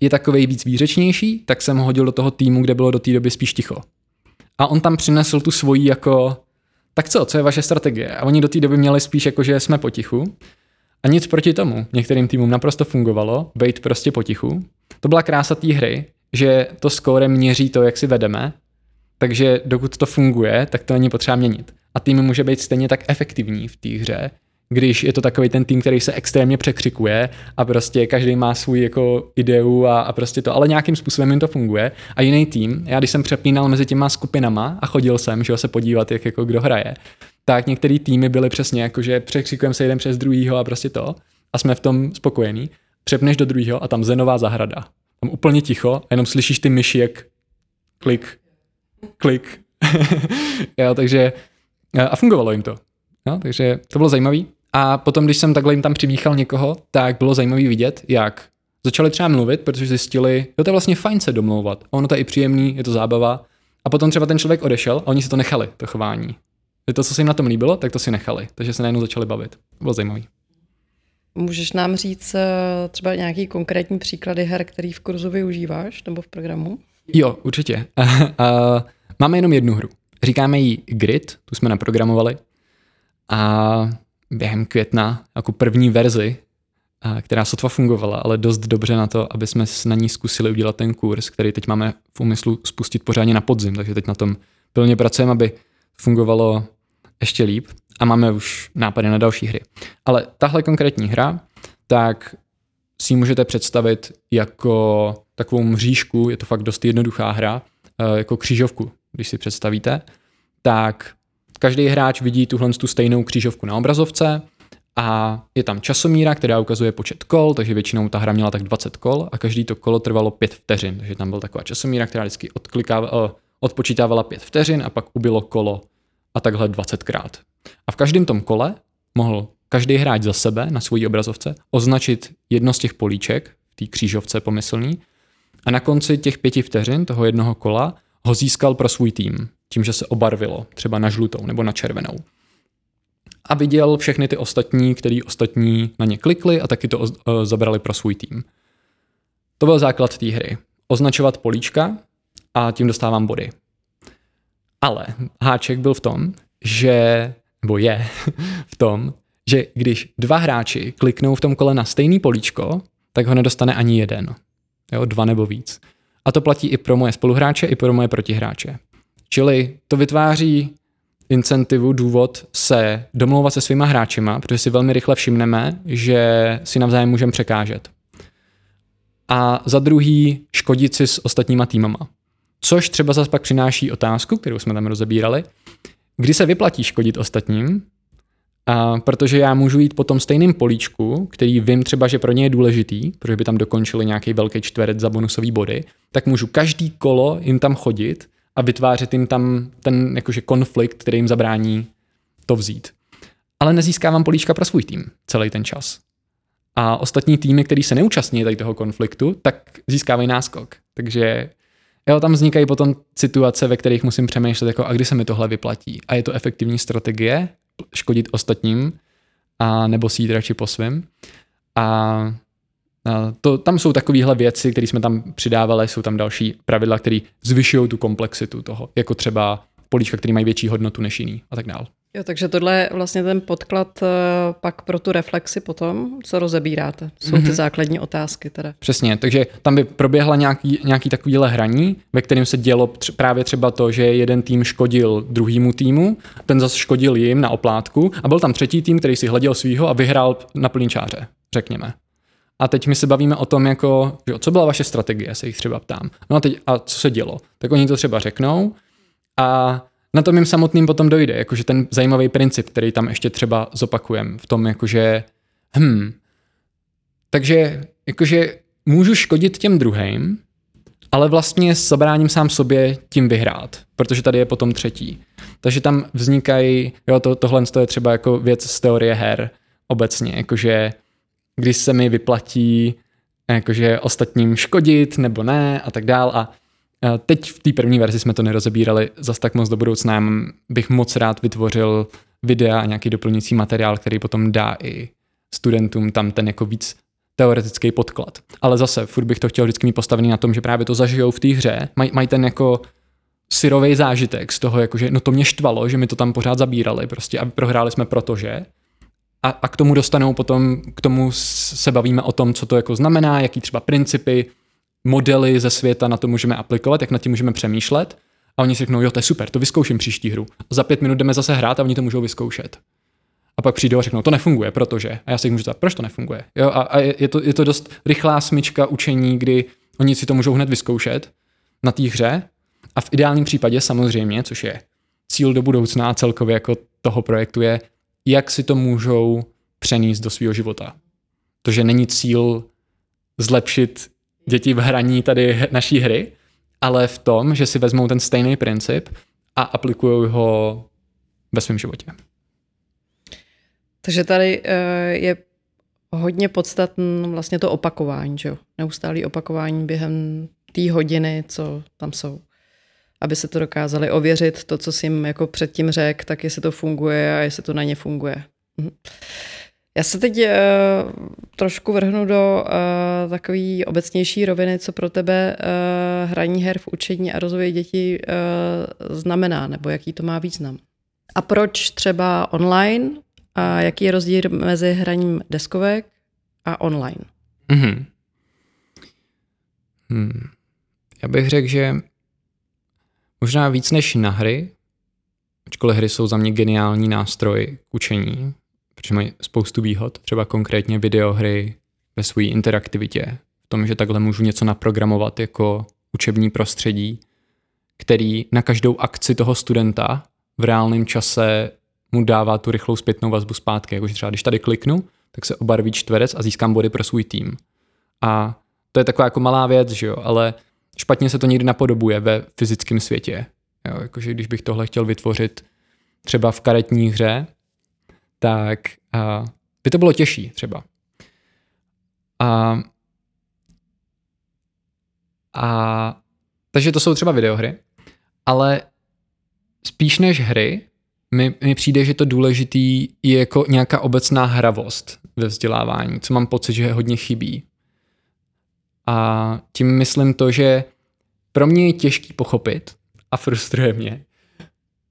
je takovej víc výřečnější, tak jsem ho hodil do toho týmu, kde bylo do té doby spíš ticho. A on tam přinesl tu svoji jako, tak co, co je vaše strategie? A oni do té doby měli spíš jako, že jsme potichu. A nic proti tomu. Některým týmům naprosto fungovalo být prostě potichu. To byla krása té hry, že to skóre měří to, jak si vedeme, takže dokud to funguje, tak to není potřeba měnit. A tým může být stejně tak efektivní v té hře, když je to takový ten tým, který se extrémně překřikuje a prostě každý má svůj jako ideu a, a prostě to, ale nějakým způsobem jim to funguje. A jiný tým, já když jsem přepínal mezi těma skupinama a chodil jsem, že ho se podívat, jak jako kdo hraje, tak některé týmy byly přesně jako, že překřikujeme se jeden přes druhýho a prostě to a jsme v tom spokojení. Přepneš do druhýho a tam zenová zahrada. Tam úplně ticho a jenom slyšíš ty myši, jak klik, klik. Jo, takže a fungovalo jim to. Jo, takže to bylo zajímavý. A potom, když jsem takhle jim tam přimíchal někoho, tak bylo zajímavý vidět, jak začali třeba mluvit, protože zjistili, jo, to je vlastně fajn se domlouvat. Ono to je i příjemný, je to zábava. A potom třeba ten člověk odešel a oni si to nechali, to chování. To, co se jim na tom líbilo, tak to si nechali. Takže se najednou začali bavit. Bylo zajímavý. Můžeš nám říct třeba nějaký konkrétní příklady her, který v kurzu využíváš nebo v programu? Jo, určitě. Máme jenom jednu hru. Říkáme jí Grid, tu jsme naprogramovali. A během května jako první verzi, která sotva fungovala, ale dost dobře na to, aby jsme na ní zkusili udělat ten kurz, který teď máme v úmyslu spustit pořádně na podzim. Takže teď na tom pilně pracujeme, aby fungovalo ještě líp a máme už nápady na další hry. Ale tahle konkrétní hra, tak si ji můžete představit jako takovou mřížku, je to fakt dost jednoduchá hra, jako křížovku, když si představíte, tak každý hráč vidí tuhle tu stejnou křížovku na obrazovce a je tam časomíra, která ukazuje počet kol, takže většinou ta hra měla tak dvacet kol a každý to kolo trvalo pět vteřin, takže tam byla taková časomíra, která vždycky odklikávala, odpočítávala pět vteřin a pak ubylo kolo a takhle dvacetkrát. A v každém tom kole mohl každý hráč za sebe na svojí obrazovce označit jedno z těch políček, té křížovce pomyslný, a na konci těch pěti vteřin toho jednoho kola ho získal pro svůj tým, tím, že se obarvilo, třeba na žlutou nebo na červenou. A viděl všechny ty ostatní, který ostatní na ně klikli a taky to o- zabrali pro svůj tým. To byl základ té hry. Označovat políčka a tím dostávám body. Ale háček byl v tom, že, nebo je v tom, že když dva hráči kliknou v tom kole na stejný políčko, tak ho nedostane ani jeden. Jo, dva nebo víc. A to platí i pro moje spoluhráče, i pro moje protihráče. Čili to vytváří incentivu, důvod se domlouvat se svýma hráčima, protože si velmi rychle všimneme, že si navzájem můžeme překážet. A za druhý škodit si s ostatníma týmama. Což třeba zase pak přináší otázku, kterou jsme tam rozebírali, kdy se vyplatí škodit ostatním, a protože já můžu jít po tom stejném políčku, který vím třeba, že pro ně je důležitý, protože by tam dokončili nějaký velký čtverec za bonusový body, tak můžu každý kolo jim tam chodit a vytvářet jim tam ten jakože konflikt, který jim zabrání to vzít. Ale nezískávám políčka pro svůj tým celý ten čas. A ostatní týmy, který se neúčastní tady toho konfliktu, tak získávají náskok. Takže jo, tam vznikají potom situace, ve kterých musím přemýšlet, jako a kdy se mi tohle vyplatí. A je to efektivní strategie škodit ostatním a nebo si jít radši po svým. A, a to, tam jsou takovéhle věci, které jsme tam přidávali, jsou tam další pravidla, které zvyšují tu komplexitu toho, jako třeba políčka, které mají větší hodnotu než jiný a tak dál. Jo, takže tohle je vlastně ten podklad uh, pak pro tu reflexi potom, co rozebíráte. Jsou ty mm-hmm. základní otázky teda. Přesně, takže tam by proběhla nějaký, nějaký takovýhle hraní, ve kterém se dělo tř- právě třeba to, že jeden tým škodil druhýmu týmu, ten zase škodil jim na oplátku a byl tam třetí tým, který si hleděl svýho a vyhrál na plný čáře, řekněme. A teď my se bavíme o tom, jako, že co byla vaše strategie, se jich třeba ptám. No a teď, a co se dělo? Tak oni to třeba řeknou a na tom jim samotným potom dojde, jakože ten zajímavý princip, který tam ještě třeba zopakujem v tom, jakože hm, takže jakože můžu škodit těm druhým, ale vlastně s zabráním sám sobě tím vyhrát, protože tady je potom třetí. Takže tam vznikají, jo, to, tohle je třeba jako věc z teorie her obecně, jakože když se mi vyplatí jakože ostatním škodit nebo ne a tak dál a teď v té první verzi jsme to nerozebírali zas tak moc do budoucna. Bych moc rád vytvořil videa a nějaký doplňující materiál, který potom dá i studentům tam ten jako víc teoretický podklad. Ale zase, furt bych to chtěl vždycky mít postavený na tom, že právě to zažijou v té hře, maj, mají ten jako syrovej zážitek z toho, jakože no to mě štvalo, že mi to tam pořád zabírali prostě a prohráli jsme protože. A, a k tomu dostanou potom, k tomu se bavíme o tom, co to jako znamená, jaký třeba principy, modely ze světa na to můžeme aplikovat, jak nad tím můžeme přemýšlet a oni si řeknou, jo, to je super, to vyzkouším příští hru. Za pět minut jdeme zase hrát a oni to můžou vyzkoušet. A pak přijdou a řeknou, to nefunguje, protože. A já si jich můžu říct, proč to nefunguje? Jo, a, a je, to, je to dost rychlá smyčka učení, kdy oni si to můžou hned vyzkoušet na té hře a v ideálním případě samozřejmě, což je cíl do budoucna a celkově jako toho projektu je, jak si to můžou přenést do svého života. To, že není cíl zlepšit děti v hraní tady naší hry, ale v tom, že si vezmou ten stejný princip a aplikují ho ve svém životě. Takže tady je hodně podstatné vlastně to opakování, že jo? Neustálé opakování během té hodiny, co tam jsou. Aby se to dokázali ověřit, to, co jsi jim jako předtím řekl, tak jestli to funguje a jestli to na ně funguje. Mhm. Já se teď uh, trošku vrhnu do uh, takové obecnější roviny, co pro tebe uh, hraní her v učení a rozvoji dětí uh, znamená, nebo jaký to má význam. A proč třeba online a jaký je rozdíl mezi hraním deskovek a online? Mm-hmm. Hmm. Já bych řekl, že možná víc než na hry, ačkoliv hry jsou za mě geniální nástroj k učení, protože mají spoustu výhod, třeba konkrétně videohry ve své interaktivitě, v tom, že takhle můžu něco naprogramovat jako učební prostředí, který na každou akci toho studenta v reálném čase mu dává tu rychlou zpětnou vazbu zpátky. Jakože třeba když tady kliknu, tak se obarví čtverec a získám body pro svůj tým. A to je taková jako malá věc, že jo, ale špatně se to někdy napodobuje ve fyzickém světě. Jo, jakože když bych tohle chtěl vytvořit třeba v karetní hře, tak a, by to bylo těžší třeba. A, a, takže to jsou třeba videohry, ale spíš než hry mi, mi přijde, že to důležitý je jako nějaká obecná hravost ve vzdělávání, co mám pocit, že hodně chybí. A tím myslím to, že pro mě je těžký pochopit a frustruje mě,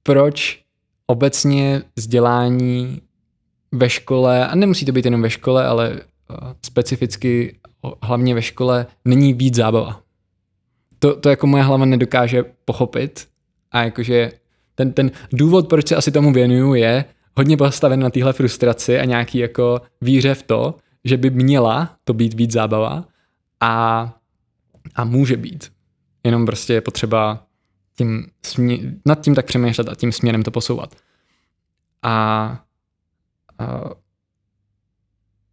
proč obecně vzdělání ve škole, a nemusí to být jenom ve škole, ale specificky hlavně ve škole, není víc zábava. To, to jako moje hlava nedokáže pochopit a jakože ten, ten důvod, proč se asi tomu věnuju, je hodně postaven na téhle frustraci a nějaký jako víře v to, že by měla to být víc zábava a, a může být. Jenom prostě je potřeba tím smě- nad tím tak přemýšlet a tím směrem to posouvat. A, a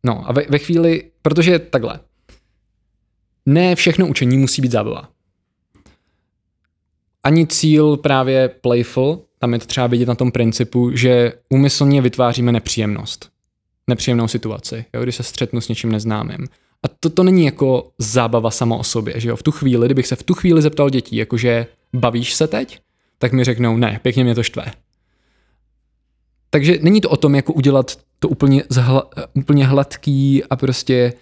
no a ve, ve chvíli, protože takhle, ne všechno učení musí být zábava. Ani cíl právě playful, tam je to třeba vidět na tom principu, že úmyslně vytváříme nepříjemnost. Nepříjemnou situaci, jo, když se střetnu s něčím neznámým. A to, to není jako zábava samo o sobě, že jo. V tu chvíli, kdybych se v tu chvíli zeptal dětí, jakože bavíš se teď, tak mi řeknou ne, pěkně mě to štve. Takže není to o tom, jako udělat to úplně, zhla, úplně hladký a prostě...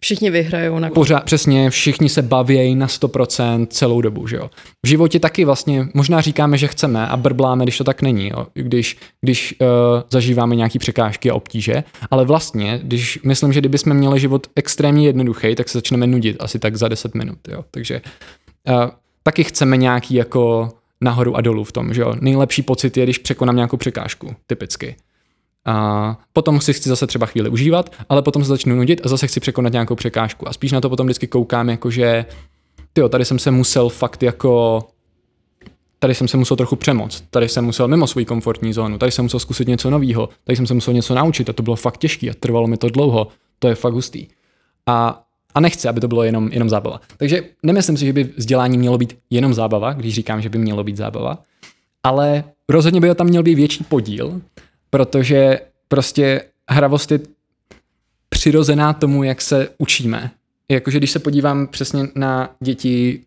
Všichni vyhrajou na pořád, přesně, všichni se bavějí na sto procent celou dobu, že jo. V životě taky vlastně možná říkáme, že chceme a brbláme, když to tak není, jo? Když, když uh, zažíváme nějaké překážky a obtíže, ale vlastně, když myslím, že kdybychom měli život extrémně jednoduchý, tak se začneme nudit asi tak za deset minut, jo. Takže uh, taky chceme nějaký jako nahoru a dolů v tom, že jo. Nejlepší pocit je, když překonám nějakou překážku, typicky. A potom si chci zase třeba chvíli užívat, ale potom se začnu nudit a zase chci překonat nějakou překážku. A spíš na to potom vždycky koukám, jakože tyjo, tady jsem se musel fakt jako, tady jsem se musel trochu přemoct, tady jsem musel mimo svou komfortní zónu, tady jsem musel zkusit něco novýho, tady jsem se musel něco naučit a to bylo fakt těžký a trvalo mi to dlouho, to je fakt hustý. A, a nechci, aby to bylo jenom, jenom zábava. Takže nemyslím si, že by vzdělání mělo být jenom zábava, když říkám, že by mělo být zábava, ale rozhodně by tam měl být větší podíl. Protože prostě hravost je přirozená tomu, jak se učíme. Jakože když se podívám přesně na děti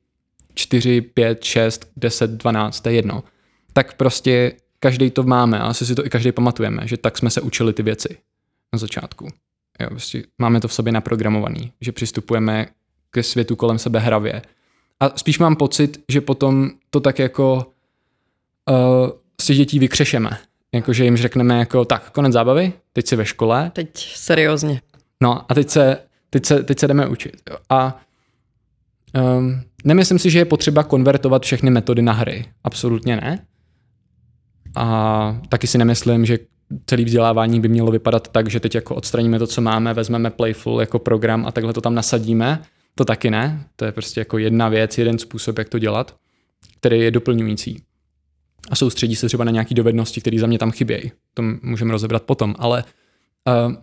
čtyři, pět, šest, deset, dvanáct, to je jedno, tak prostě každý to máme a asi si to i každý pamatujeme, že tak jsme se učili ty věci na začátku. Jo, prostě máme to v sobě naprogramovaný, že přistupujeme ke světu kolem sebe hravě. A spíš mám pocit, že potom to tak jako uh, si dětí vykřešeme. Jakože jim řekneme jako, tak, konec zábavy, teď jsi ve škole. Teď seriózně. No a teď se, teď se, teď se jdeme učit. Jo. A um, nemyslím si, že je potřeba konvertovat všechny metody na hry. Absolutně ne. A taky si nemyslím, že celé vzdělávání by mělo vypadat tak, že teď jako odstraníme to, co máme, vezmeme Playful jako program a takhle to tam nasadíme. To taky ne. To je prostě jako jedna věc, jeden způsob, jak to dělat, který je doplňující. A soustředí se třeba na nějaké dovednosti, které za mě tam chybějí. To můžeme rozebrat potom, ale uh,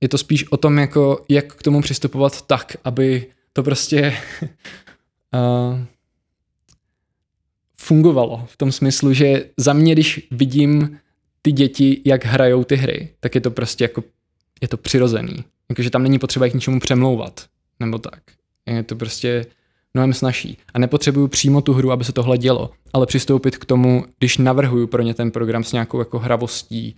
je to spíš o tom, jako, jak k tomu přistupovat tak, aby to prostě uh, fungovalo. V tom smyslu, že za mě, když vidím ty děti, jak hrajou ty hry, tak je to prostě jako, je to přirozený. Jakože tam není potřeba k ničemu přemlouvat. Nebo tak. Je to prostě... mnohem snaží. A nepotřebuju přímo tu hru, aby se tohle dělo, ale přistoupit k tomu, když navrhuju pro ně ten program s nějakou jako hravostí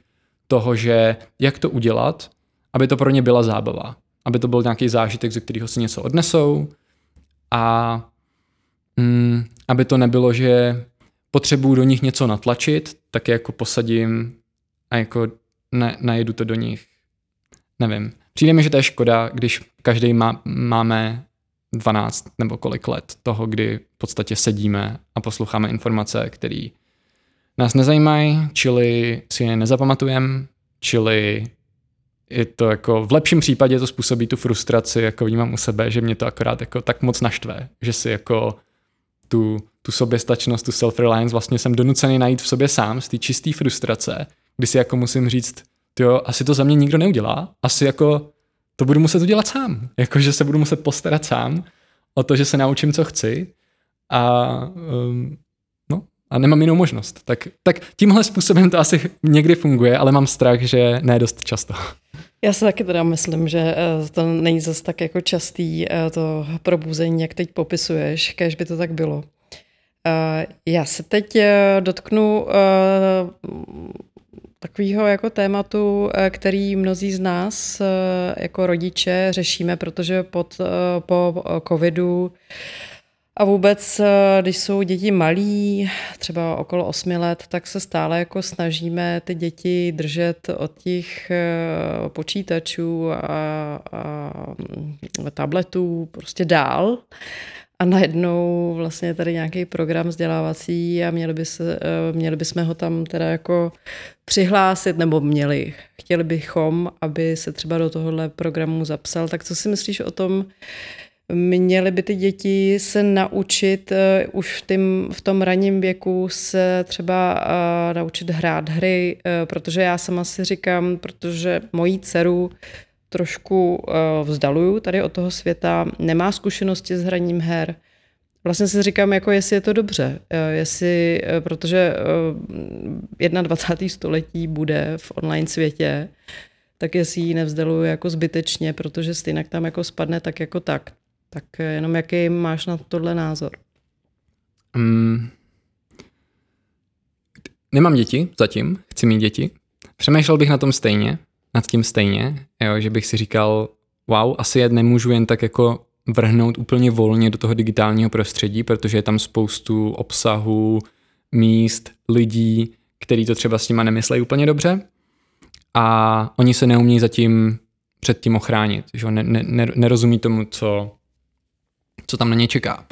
toho, že jak to udělat, aby to pro ně byla zábava. Aby to byl nějaký zážitek, ze kterého si něco odnesou a mm, aby to nebylo, že potřebuju do nich něco natlačit, tak je jako posadím a jako ne, najedu to do nich. Nevím. Přijde mi, že to je škoda, když každý má, máme dvanáct nebo kolik let toho, kdy v podstatě sedíme a posloucháme informace, které nás nezajímají, čili si je nezapamatujeme, čili je to jako v lepším případě to způsobí tu frustraci, jako vnímám u sebe, že mě to akorát jako tak moc naštve, že si jako tu, tu soběstačnost, tu self-reliance vlastně jsem donucený najít v sobě sám z té čisté frustrace, kdy si jako musím říct, jo, asi to za mě nikdo neudělá, asi jako to budu muset udělat sám, jakože se budu muset postarat sám o to, že se naučím, co chci a, um, no, a nemám jinou možnost. Tak, tak tímhle způsobem to asi někdy funguje, ale mám strach, že ne dost často. Já se taky teda myslím, že to není zase tak jako častý to probuzení, jak teď popisuješ, kéž by to tak bylo. Já se teď dotknu takového jako tématu, který mnozí z nás jako rodiče řešíme, protože pod, po covidu a vůbec, když jsou děti malí, třeba okolo osmi let, tak se stále jako snažíme ty děti držet od těch počítačů a, a tabletů prostě dál. A najednou vlastně tady nějaký program vzdělávací a měli, by se, měli bychom ho tam teda jako přihlásit, nebo měli, chtěli bychom, aby se třeba do tohohle programu zapsal. Tak co si myslíš o tom, měly by ty děti se naučit uh, už v, tým, v tom ranním věku se třeba uh, naučit hrát hry, uh, protože já sama si říkám, protože mojí dceru trošku uh, vzdaluju tady od toho světa, nemá zkušenosti s hraním her. Vlastně si říkám, jako jestli je to dobře, uh, jestli, uh, protože uh, dvacátého prvního století bude v online světě, tak jestli ji nevzdaluju jako zbytečně, protože stejnak tam jako spadne tak jako tak. Tak jenom jaký máš na tohle názor? Um, nemám děti zatím, chci mít děti. Přemýšlel bych na tom stejně, nad tím stejně, jo, že bych si říkal, wow, asi já nemůžu jen tak jako vrhnout úplně volně do toho digitálního prostředí, protože je tam spoustu obsahu, míst, lidí, který to třeba s nima nemyslejí úplně dobře a oni se neumějí zatím před tím ochránit, že ne, ne, nerozumí tomu, co, co tam na ně čeká.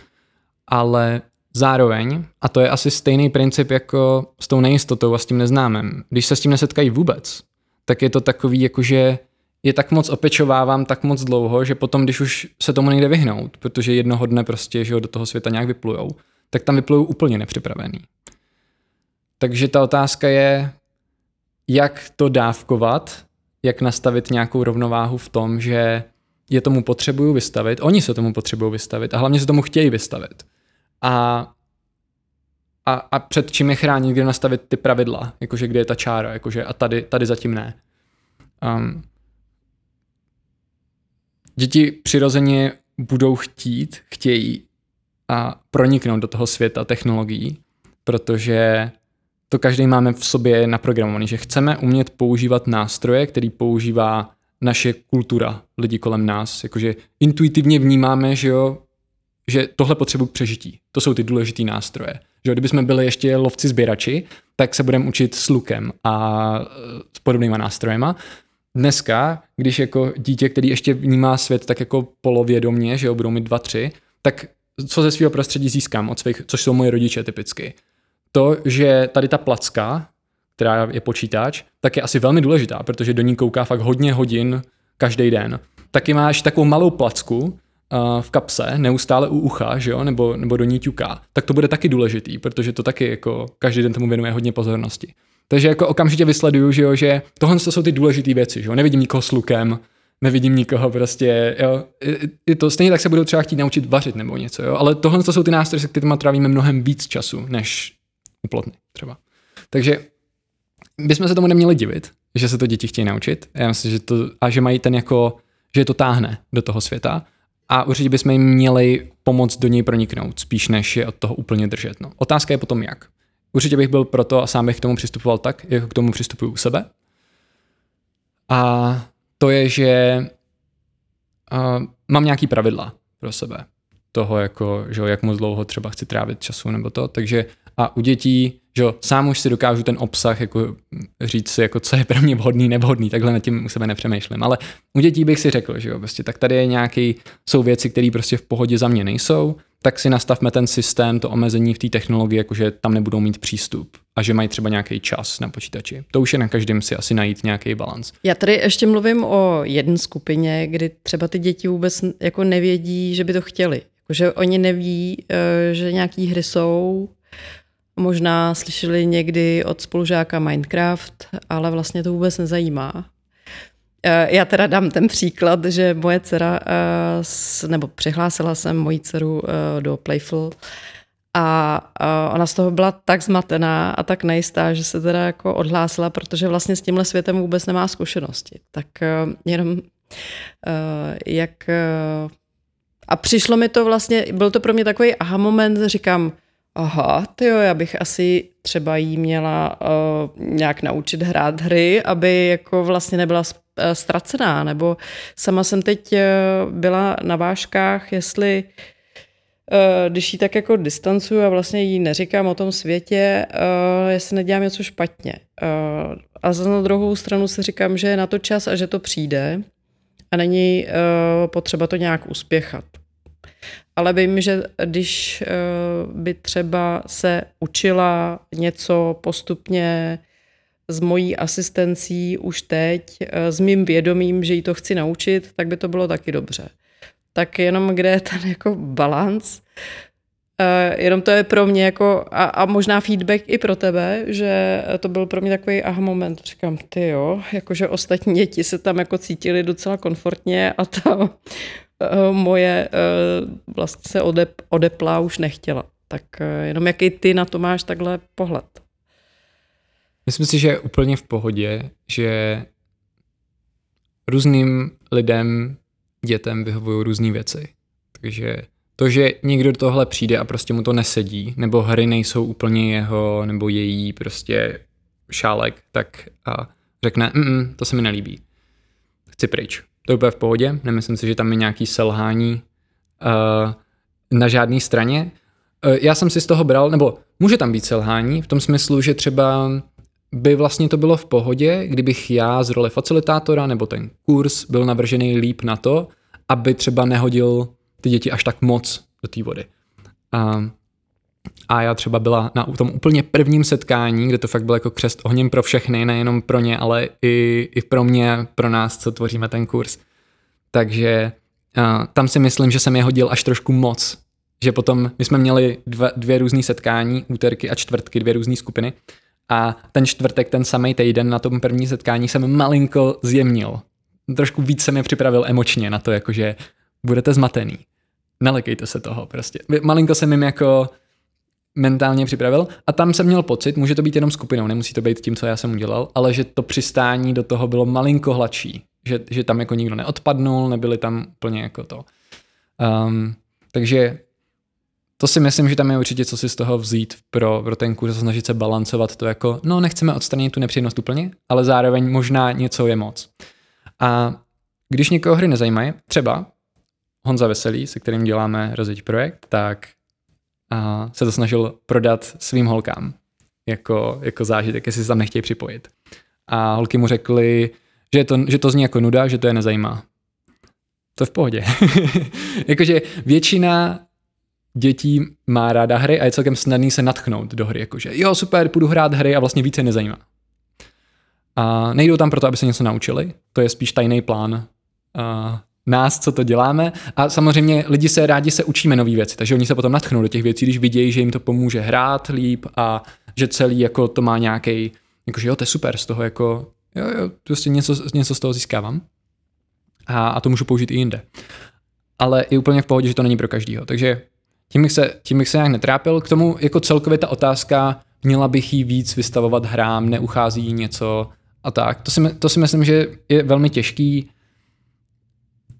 Ale zároveň, a to je asi stejný princip jako s tou nejistotou a s tím neznámem, když se s tím nesetkají vůbec, tak je to takový, jakože je tak moc opečovávám tak moc dlouho, že potom, když už se tomu nejde vyhnout, protože jednoho dne prostě, že do toho světa nějak vyplujou, tak tam vyplujou úplně nepřipravený. Takže ta otázka je, jak to dávkovat, jak nastavit nějakou rovnováhu v tom, že je tomu potřebuju vystavit, oni se tomu potřebují vystavit a hlavně se tomu chtějí vystavit. A, a, a před čím je chránit, kde nastavit ty pravidla, jakože kde je ta čára, jakože a tady, tady zatím ne. Um, děti přirozeně budou chtít, chtějí a proniknout do toho světa technologií, protože to každý máme v sobě naprogramovaný, že chceme umět používat nástroje, který používá naše kultura, lidi kolem nás. Jakože intuitivně vnímáme, že, jo, že tohle potřebuji k přežití. To jsou ty důležitý nástroje. Že jo, kdybychom byli ještě lovci sběrači, tak se budeme učit s lukem a s podobnýma nástrojema. Dneska, když jako dítě, který ještě vnímá svět tak jako polovědomě, že jo, budou mít dva, tři, tak co ze svého prostředí získám od svých, což jsou moje rodiče typicky. To, že tady ta placka, která je počítač, tak je asi velmi důležitá, protože do ní kouká fakt hodně hodin každý den. Taky máš takovou malou placku uh, v kapse, neustále u ucha, že jo? Nebo, nebo do ní ťuká. Tak to bude taky důležitý, protože to taky jako každý den tomu věnuje hodně pozornosti. Takže jako okamžitě vysleduju, že, jo, že tohle jsou ty důležité věci. Že jo? Nevidím nikoho s lukem, nevidím nikoho prostě. Jo? I to, stejně tak se budou třeba chtít naučit vařit nebo něco, jo? Ale tohle jsou ty nástroje, se kterými trávíme mnohem víc času, než uplotny třeba. Takže bychom se tomu neměli divit, že se to děti chtějí naučit. Já myslím, že to, a že mají ten jako, že je to táhne do toho světa a určitě bychom jim měli pomoct do něj proniknout, spíš než je od toho úplně držet. No. Otázka je potom jak. Určitě bych byl proto a sám bych k tomu přistupoval tak, jako k tomu přistupuju u sebe. A to je, že uh, mám nějaký pravidla pro sebe. Toho jako, že jak moc dlouho třeba chci trávit času nebo to, takže a u dětí, že sám už si dokážu ten obsah jako říct si, jako, co je pro mě vhodný, nevhodný, takhle nad tím u sebe nepřemýšlím, ale u dětí bych si řekl, že jo, prostě tak tady je nějaký, jsou věci, které prostě v pohodě za mě nejsou, tak si nastavme ten systém, to omezení v té technologii, jakože tam nebudou mít přístup a že mají třeba nějaký čas na počítači. To už je na každém si asi najít nějaký balans. Já tady ještě mluvím o jedné skupině, kdy třeba ty děti vůbec jako nevědí, že by to chtěli, že oni neví, že nějaký hry jsou. Možná slyšeli někdy od spolužáka Minecraft, ale vlastně to vůbec nezajímá. Já teda dám ten příklad, že moje dcera, nebo přihlásila jsem moji dceru do Playful a ona z toho byla tak zmatená a tak nejistá, že se teda jako odhlásila, protože vlastně s tímhle světem vůbec nemá zkušenosti. Tak jenom jak... A přišlo mi to vlastně, byl to pro mě takový aha moment, říkám, aha, tyjo, já bych asi třeba jí měla uh, nějak naučit hrát hry, aby jako vlastně nebyla ztracená, nebo sama jsem teď uh, byla na vážkách, jestli uh, když jí tak jako distancuju a vlastně jí neříkám o tom světě, uh, jestli nedělám něco špatně. Uh, a zase na druhou stranu si říkám, že je na to čas a že to přijde a není uh, potřeba to nějak uspěchat. Ale vím, že když by třeba se učila něco postupně s mojí asistencí už teď, s mým vědomím, že jí to chci naučit, tak by to bylo taky dobře. Tak jenom kde je ten jako balanc, jenom to je pro mě jako, a, a možná feedback i pro tebe, že to byl pro mě takový aha moment. Říkám, ty jo, jakože ostatní děti se tam jako cítili docela komfortně a ta moje vlastně se odep, odepla už nechtěla. Tak jenom jaký ty na to máš takhle pohled? Myslím si, že je úplně v pohodě, že různým lidem, dětem vyhovují různý věci. Takže to, že někdo tohle přijde a prostě mu to nesedí, nebo hry nejsou úplně jeho, nebo její prostě šálek, tak a řekne, mm, to se mi nelíbí. Chci pryč. To je úplně v pohodě, nemyslím si, že tam je nějaký selhání uh, na žádné straně. Uh, já jsem si z toho bral, nebo může tam být selhání, v tom smyslu, že třeba by vlastně to bylo v pohodě, kdybych já z role facilitátora nebo ten kurz byl navržený líp na to, aby třeba nehodil ty děti až tak moc do té vody. Uh, a já třeba byla na tom úplně prvním setkání, kde to fakt byl jako křest ohněm pro všechny, nejenom pro ně, ale i, i pro mě, pro nás, co tvoříme ten kurz. Takže uh, tam si myslím, že jsem je hodil až trošku moc. Že potom, my jsme měli dva, dvě různý setkání, úterky a čtvrtky, dvě různý skupiny a ten čtvrtek, ten samej týden na tom první setkání jsem malinko zjemnil. Trošku víc jsem je připravil emočně na to, jakože budete zmatený. Nelekejte se toho prostě. Malinko jsem jim jako mentálně připravil a tam jsem měl pocit, může to být jenom skupinou, nemusí to být tím, co já jsem udělal, ale že to přistání do toho bylo malinko hladší, že, že tam jako nikdo neodpadnul, nebyli tam úplně jako to. Um, takže to si myslím, že tam je určitě co si z toho vzít pro, pro ten kurz, snažit se balancovat to jako, no nechceme odstranit tu nepříjemnost úplně, ale zároveň možná něco je moc. A když někoho hry nezajímají, třeba Honza Veselý, se kterým děláme Rozjeď projekt, tak a se to snažil prodat svým holkám jako, jako zážitek, jestli se tam nechtějí připojit. A holky mu řekly, že to, že to zní jako nuda, že to je nezajímá. To je v pohodě. Jakože většina dětí má ráda hry a je celkem snadný se natchnout do hry. Jakože jo, super, půjdu hrát hry a vlastně více nezajímá. A nejdou tam proto, aby se něco naučili. To je spíš tajný plán a nás, co to děláme. A samozřejmě lidi se rádi se učíme nový věci, takže oni se potom natchnou do těch věcí, když vidějí, že jim to pomůže hrát líp a že celý jako to má nějaký, jakože jo, to je super, z toho jako, jo, jo, prostě něco, něco z toho získávám. A, a to můžu použít i jinde. Ale i úplně v pohodě, že to není pro každýho. Takže tím bych se, tím bych se nějak netrápil. K tomu jako celkově ta otázka, měla bych jí víc vystavovat hrám, neuchází něco a tak. To si, to si myslím, že je velmi těžký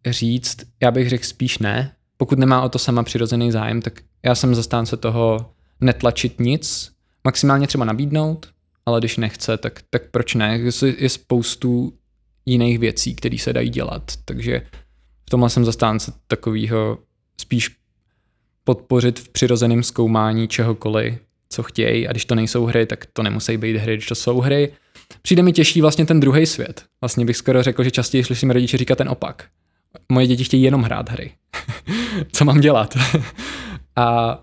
říct, já bych řekl spíš ne. Pokud nemá o to sama přirozený zájem, tak já jsem zastánce toho netlačit nic, maximálně třeba nabídnout, ale když nechce, tak, tak proč ne? Je spoustu jiných věcí, které se dají dělat, takže v tomhle jsem zastánce takového spíš podpořit v přirozeném zkoumání čehokoliv, co chtějí, a když to nejsou hry, tak to nemusí být hry, když to jsou hry. Přijde mi těžší vlastně ten druhý svět. Vlastně bych skoro řekl, že častěji slyším rodiče říkat ten opak. Moje děti chtějí jenom hrát hry. Co mám dělat? A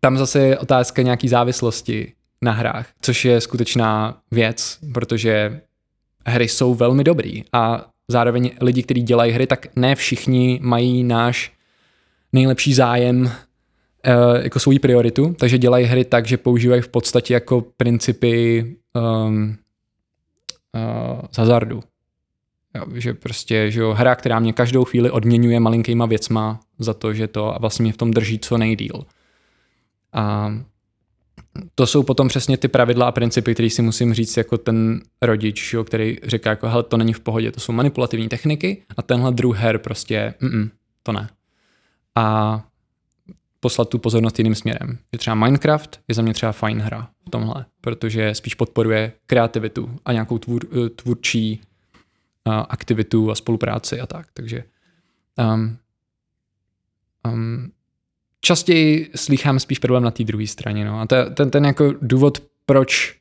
tam zase je otázka nějaký závislosti na hrách, což je skutečná věc, protože hry jsou velmi dobrý a zároveň lidi, kteří dělají hry, tak ne všichni mají náš nejlepší zájem jako svou prioritu, takže dělají hry tak, že používají v podstatě jako principy um, uh, z hazardu. Jo, že prostě, že jo, hra, která mě každou chvíli odměňuje malinkýma věcma za to, že to a vlastně mě v tom drží co nejdýl. A to jsou potom přesně ty pravidla a principy, které si musím říct jako ten rodič, jo, který říká jako, hele, to není v pohodě, to jsou manipulativní techniky a tenhle druh her prostě, mm, to ne. A poslat tu pozornost jiným směrem. Že třeba Minecraft je za mě třeba fajn hra v tomhle, protože spíš podporuje kreativitu a nějakou tvůr, tvůrčí aktivitu a spolupráci a tak. Takže um, um, častěji slýchám spíš problém na té druhé straně. No. A ta, ten, ten jako důvod, proč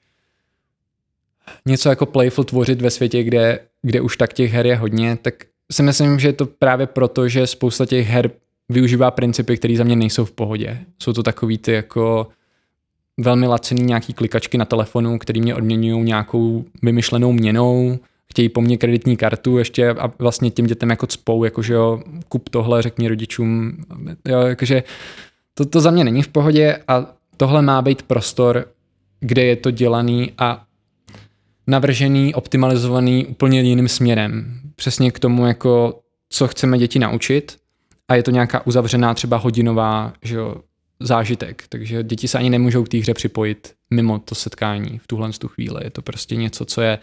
něco jako playful tvořit ve světě, kde, kde už tak těch her je hodně, tak si myslím, že je to právě proto, že spousta těch her využívá principy, které za mě nejsou v pohodě. Jsou to takový ty jako velmi laciný nějaký klikačky na telefonu, které mě odměňují nějakou vymyšlenou měnou, chtějí po mně kreditní kartu ještě a vlastně těm dětem jako cpou, jakože jo, kup tohle, řekni rodičům, jo, jakože to, to za mě není v pohodě a tohle má být prostor, kde je to dělaný a navržený, optimalizovaný úplně jiným směrem. Přesně k tomu, jako co chceme děti naučit a je to nějaká uzavřená třeba hodinová, že jo, zážitek, takže děti se ani nemůžou k té hře připojit mimo to setkání v tuhle tu chvíli. Je to prostě něco, co je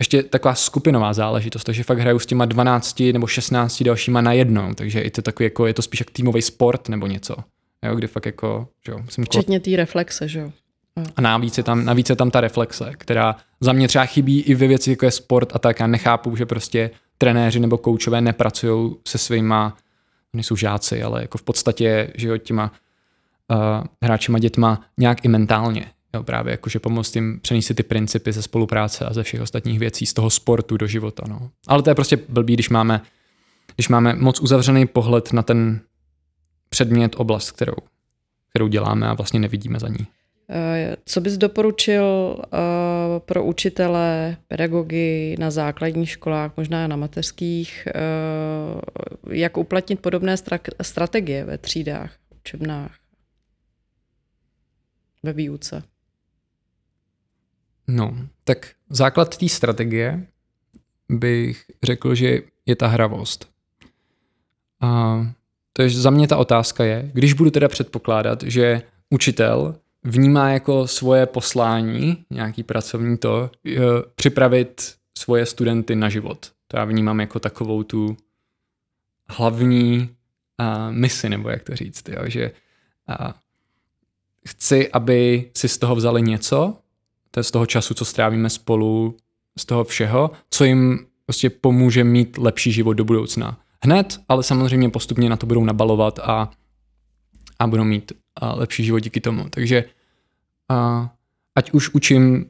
ještě taková skupinová záležitost, takže fakt hraju s těma dvanácti nebo šestnácti dalšíma najednou, takže i to takový jako, je to spíš jak týmový sport nebo něco, jo, kde fakt jako, že jo. Včetně té reflexe, že jo. A navíc je, tam, navíc je tam ta reflexe, která za mě třeba chybí i ve věci, jako je sport a tak, já nechápu, že prostě trenéři nebo koučové nepracují se svýma, nejsou žáci, ale jako v podstatě, že jo, těma uh, hráčima, dětma nějak i mentálně. Jo, právě jakože pomoct jim přenést ty principy ze spolupráce a ze všech ostatních věcí, z toho sportu do života. No. Ale to je prostě blbý, když máme, když máme moc uzavřený pohled na ten předmět, oblast, kterou, kterou děláme a vlastně nevidíme za ní. Co bys doporučil pro učitele, pedagogy na základních školách, možná na mateřských, jak uplatnit podobné strategie ve třídách, učebnách, ve výuce? No, tak základ té strategie bych řekl, že je ta hravost. A to je, za mě ta otázka je, když budu teda předpokládat, že učitel vnímá jako svoje poslání, nějaký pracovní to, připravit svoje studenty na život. To já vnímám jako takovou tu hlavní a, misi, nebo jak to říct, jo, že a, chci, aby si z toho vzali něco, to je z toho času, co strávíme spolu, z toho všeho, co jim prostě pomůže mít lepší život do budoucna. Hned, ale samozřejmě postupně na to budou nabalovat a, a budou mít a lepší život díky tomu. Takže a, ať už učím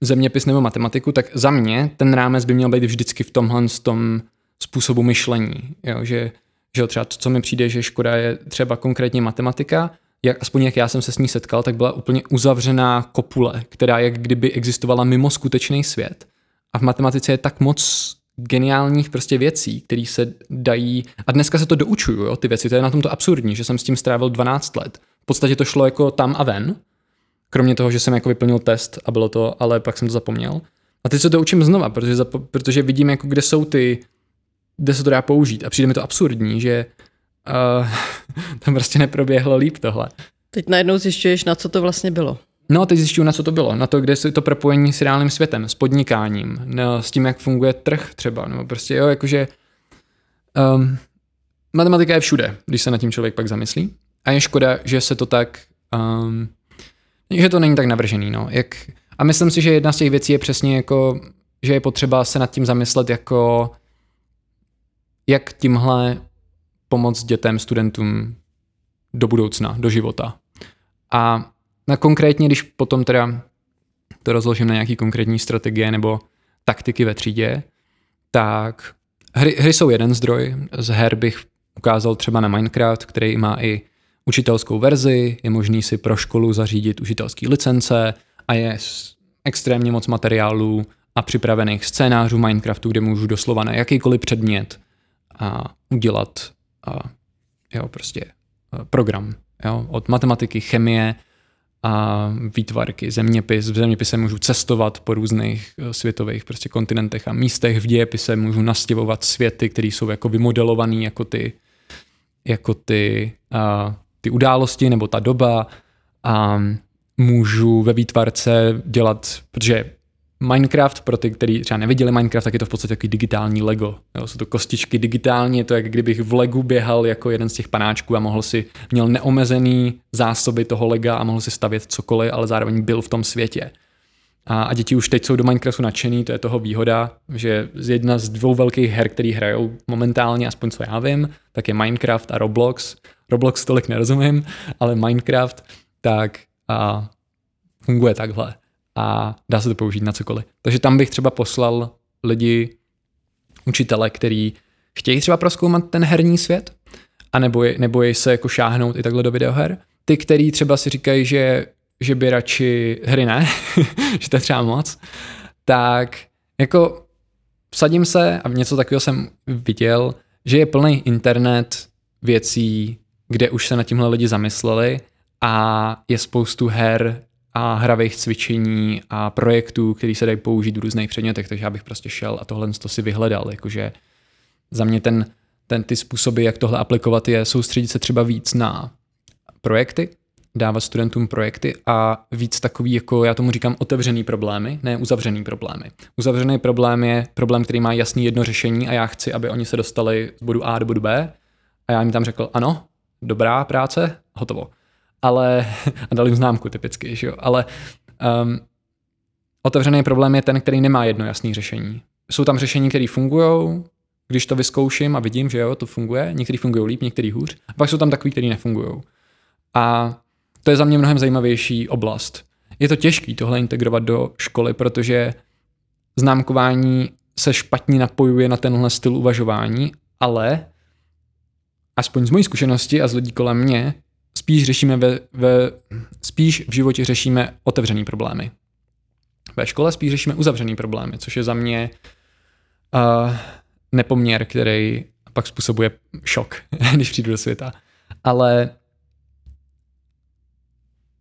zeměpis nebo matematiku, tak za mě ten rámec by měl být vždycky v tomhle v tom způsobu myšlení. Jo? Že, že třeba to, co mi přijde, že škoda je třeba konkrétně matematika, jak, aspoň jak já jsem se s ní setkal, tak byla úplně uzavřená kopule, která jak kdyby existovala mimo skutečný svět. A v matematice je tak moc geniálních prostě věcí, které se dají... A dneska se to doučuju, jo, ty věci. To je na tom to absurdní, že jsem s tím strávil dvanáct let. V podstatě to šlo jako tam a ven. Kromě toho, že jsem jako vyplnil test a bylo to, ale pak jsem to zapomněl. A teď se to učím znova, protože, zapo- protože vidím, jako kde jsou ty... kde se to dá použít. A přijde mi to absurdní, že... Uh, tam prostě neproběhlo líp tohle. Teď najednou zjišťuješ, na co to vlastně bylo. No, teď zjišťuju, na co to bylo. Na to, kde je to propojení s reálným světem, s podnikáním, no, s tím, jak funguje trh třeba. No, prostě jo, jakože... Um, matematika je všude, když se nad tím člověk pak zamyslí. A je škoda, že se to tak... Um, že to není tak navržený. No. Jak, a myslím si, že jedna z těch věcí je přesně jako, že je potřeba se nad tím zamyslet jako... Jak tímhle... pomoc dětem, studentům do budoucna, do života. A na konkrétně, když potom teda to rozložím na nějaký konkrétní strategie nebo taktiky ve třídě, tak hry, hry jsou jeden zdroj. Z her bych ukázal třeba na Minecraft, který má i učitelskou verzi, je možný si pro školu zařídit učitelský licence a je extrémně moc materiálů a připravených scénářů Minecraftu, kde můžu doslova na jakýkoliv předmět a udělat A, jo, prostě program Jo? Od matematiky, chemie a výtvarky, zeměpis. V zeměpise můžu cestovat po různých světových prostě kontinentech a místech. V dějepise můžu nastěvovat světy, které jsou jako vymodelované jako ty, jako ty, a, ty události nebo ta doba. A můžu ve výtvarce dělat, protože Minecraft, pro ty, kteří třeba neviděli Minecraft, tak je to v podstatě takový digitální Lego. Jo, jsou to kostičky digitální, je to jak kdybych v Legu běhal jako jeden z těch panáčků a mohl si, měl neomezený zásoby toho Lega a mohl si stavět cokoliv, ale zároveň byl v tom světě. A, a děti už teď jsou do Minecraftu nadšený, to je toho výhoda, že jedna z dvou velkých her, který hrajou momentálně, aspoň co já vím, tak je Minecraft a Roblox. Roblox tolik nerozumím, ale Minecraft tak a funguje takhle. A dá se to použít na cokoliv. Takže tam bych třeba poslal lidi, učitele, který chtějí třeba prozkoumat ten herní svět a nebojí, nebojí se jako šáhnout i takhle do videoher. Ty, který třeba si říkají, že, že by radši hry ne, že to je třeba moc, tak jako vsadím se, a něco takového jsem viděl, že je plný internet věcí, kde už se na tímhle lidi zamysleli a je spoustu her a hravých cvičení a projektů, který se dají použít v různých předmětech, takže já bych prostě šel a tohle si vyhledal. Jakože za mě ten, ten, ty způsoby, jak tohle aplikovat, je soustředit se třeba víc na projekty, dávat studentům projekty a víc takový, jako já tomu říkám, otevřený problémy, ne uzavřený problémy. Uzavřený problém je problém, který má jasný jedno řešení a já chci, aby oni se dostali z bodu A do bodu B a já jim tam řekl ano, dobrá práce, hotovo. Ale, a dal jim známku typicky, že jo, ale um, otevřený problém je ten, který nemá jedno jasné řešení. Jsou tam řešení, které fungují, když to vyzkouším a vidím, že jo, to funguje, některý fungují líp, některý hůř, a pak jsou tam takový, který nefungují. A to je za mě mnohem zajímavější oblast. Je to těžké tohle integrovat do školy, protože známkování se špatně napojuje na tenhle styl uvažování, ale aspoň z mojí zkušenosti a z lidí kolem mě, Spíš, řešíme ve, ve, spíš v životě řešíme otevřený problémy. Ve škole spíš řešíme uzavřený problémy, což je za mě uh, nepoměr, který pak způsobuje šok, když přijdu do světa. Ale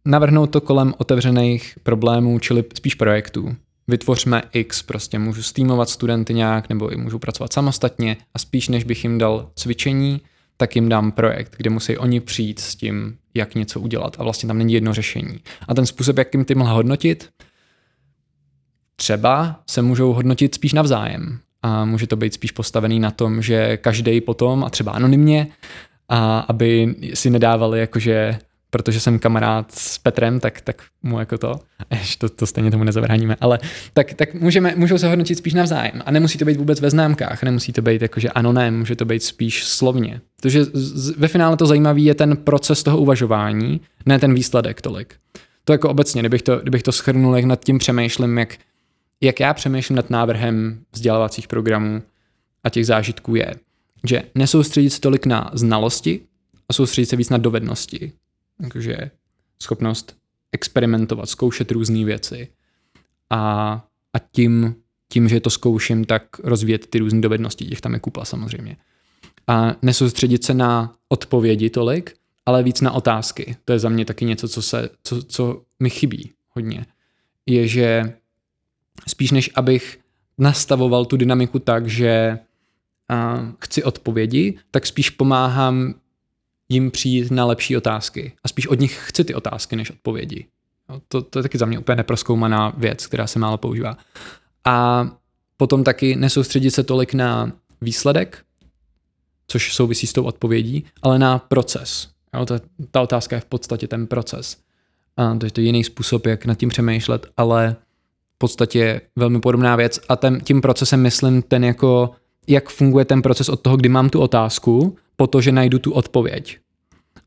navrhnout to kolem otevřených problémů, čili spíš projektů. Vytvořme X, prostě můžu streamovat studenty nějak, nebo i můžu pracovat samostatně a spíš, než bych jim dal cvičení, tak jim dám projekt, kde musí oni přijít s tím, jak něco udělat. A vlastně tam není jedno řešení. A ten způsob, jak jim ty mohl hodnotit, třeba se můžou hodnotit spíš navzájem. A může to být spíš postavený na tom, že každej potom, a třeba anonymně, a aby si nedávali jakože, protože jsem kamarád s Petrem, tak, tak mu jako to, to, to stejně tomu nezabráníme, ale tak, tak můžeme, můžou se hodnotit spíš navzájem. A nemusí to být vůbec ve známkách, nemusí to být jakože anonym, může to být spíš slovně. Protože ve finále to zajímavý je ten proces toho uvažování, ne ten výsledek tolik. To jako obecně, kdybych to, kdybych to shrnul, jak nad tím přemýšlím, jak, jak já přemýšlím nad návrhem vzdělávacích programů a těch zážitků je, že nesoustředit se tolik na znalosti a soustředit se víc na dovednosti. Takže schopnost experimentovat, zkoušet různé věci a, a tím, tím, že to zkouším, tak rozvíjet ty různé dovednosti, těch tam je kupa samozřejmě. A nesoustředit se na odpovědi tolik, ale víc na otázky. To je za mě taky něco, co, se, co, co mi chybí hodně. Je, že spíš než abych nastavoval tu dynamiku tak, že a, chci odpovědi, tak spíš pomáhám jim přijít na lepší otázky. A spíš od nich chci ty otázky, než odpovědi. No, to, to je taky za mě úplně neprozkoumaná věc, která se málo používá. A potom taky nesoustředit se tolik na výsledek, což souvisí s tou odpovědí, ale na proces. Jo, ta, ta otázka je v podstatě ten proces. A to je to jiný způsob, jak nad tím přemýšlet, ale v podstatě velmi podobná věc. A ten, tím procesem myslím ten jako, jak funguje ten proces od toho, kdy mám tu otázku, po to, že najdu tu odpověď.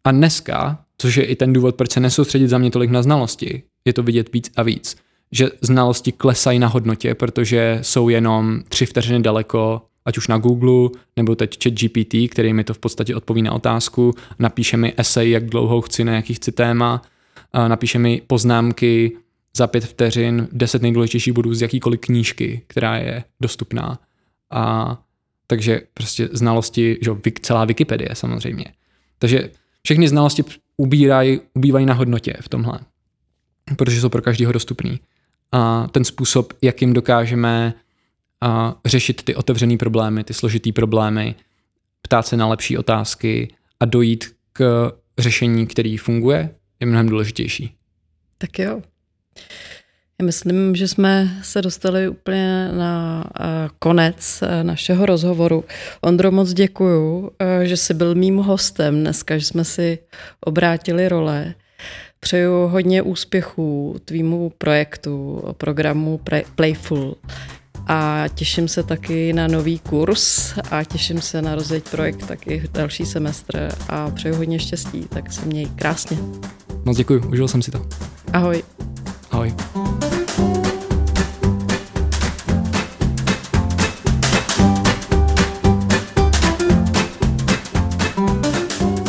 A dneska, což je i ten důvod, proč se nesoustředit za mě tolik na znalosti, je to vidět víc a víc, že znalosti klesají na hodnotě, protože jsou jenom tři vteřiny daleko, ať už na Google, nebo teď ChatGPT, který mi to v podstatě odpoví na otázku, napíše mi esej, jak dlouho chci, na jaký chci téma, napíše mi poznámky za pět vteřin, deset nejdůležitějších bodů z jakýkoliv knížky, která je dostupná. A takže prostě znalosti, že celá Wikipedie samozřejmě. Takže všechny znalosti ubírají, ubývají na hodnotě v tomhle, protože jsou pro každého dostupný. A ten způsob, jakým dokážeme a, řešit ty otevřený problémy, ty složitý problémy, ptát se na lepší otázky a dojít k řešení, který funguje, je mnohem důležitější. Tak jo. Já myslím, že jsme se dostali úplně na konec našeho rozhovoru. Ondro, moc děkuju, že jsi byl mým hostem dneska, že jsme si obrátili role. Přeju hodně úspěchů tvýmu projektu, programu Playful. A těším se taky na nový kurz a těším se na Rozjeď projekt taky další semestr a přeju hodně štěstí, tak se měj krásně. Moc děkuju, užil jsem si to. Ahoj. Ahoj.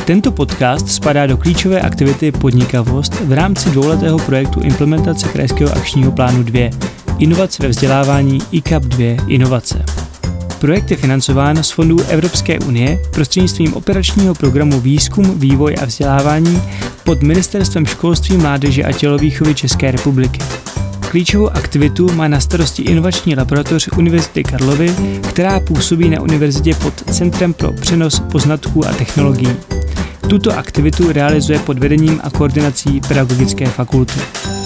Tento podcast spadá do klíčové aktivity Podnikavost v rámci dvouletého projektu implementace Krajského akčního plánu dva Inovace ve vzdělávání I C A P dva Inovace. Projekt je financován z fondů Evropské unie prostřednictvím operačního programu Výzkum, vývoj a vzdělávání pod Ministerstvem školství, mládeže a tělovýchovy České republiky. Klíčovou aktivitu má na starosti Inovační laboratoř Univerzity Karlovy, která působí na univerzitě pod Centrem pro přenos poznatků a technologií. Tuto aktivitu realizuje pod vedením a koordinací Pedagogické fakulty.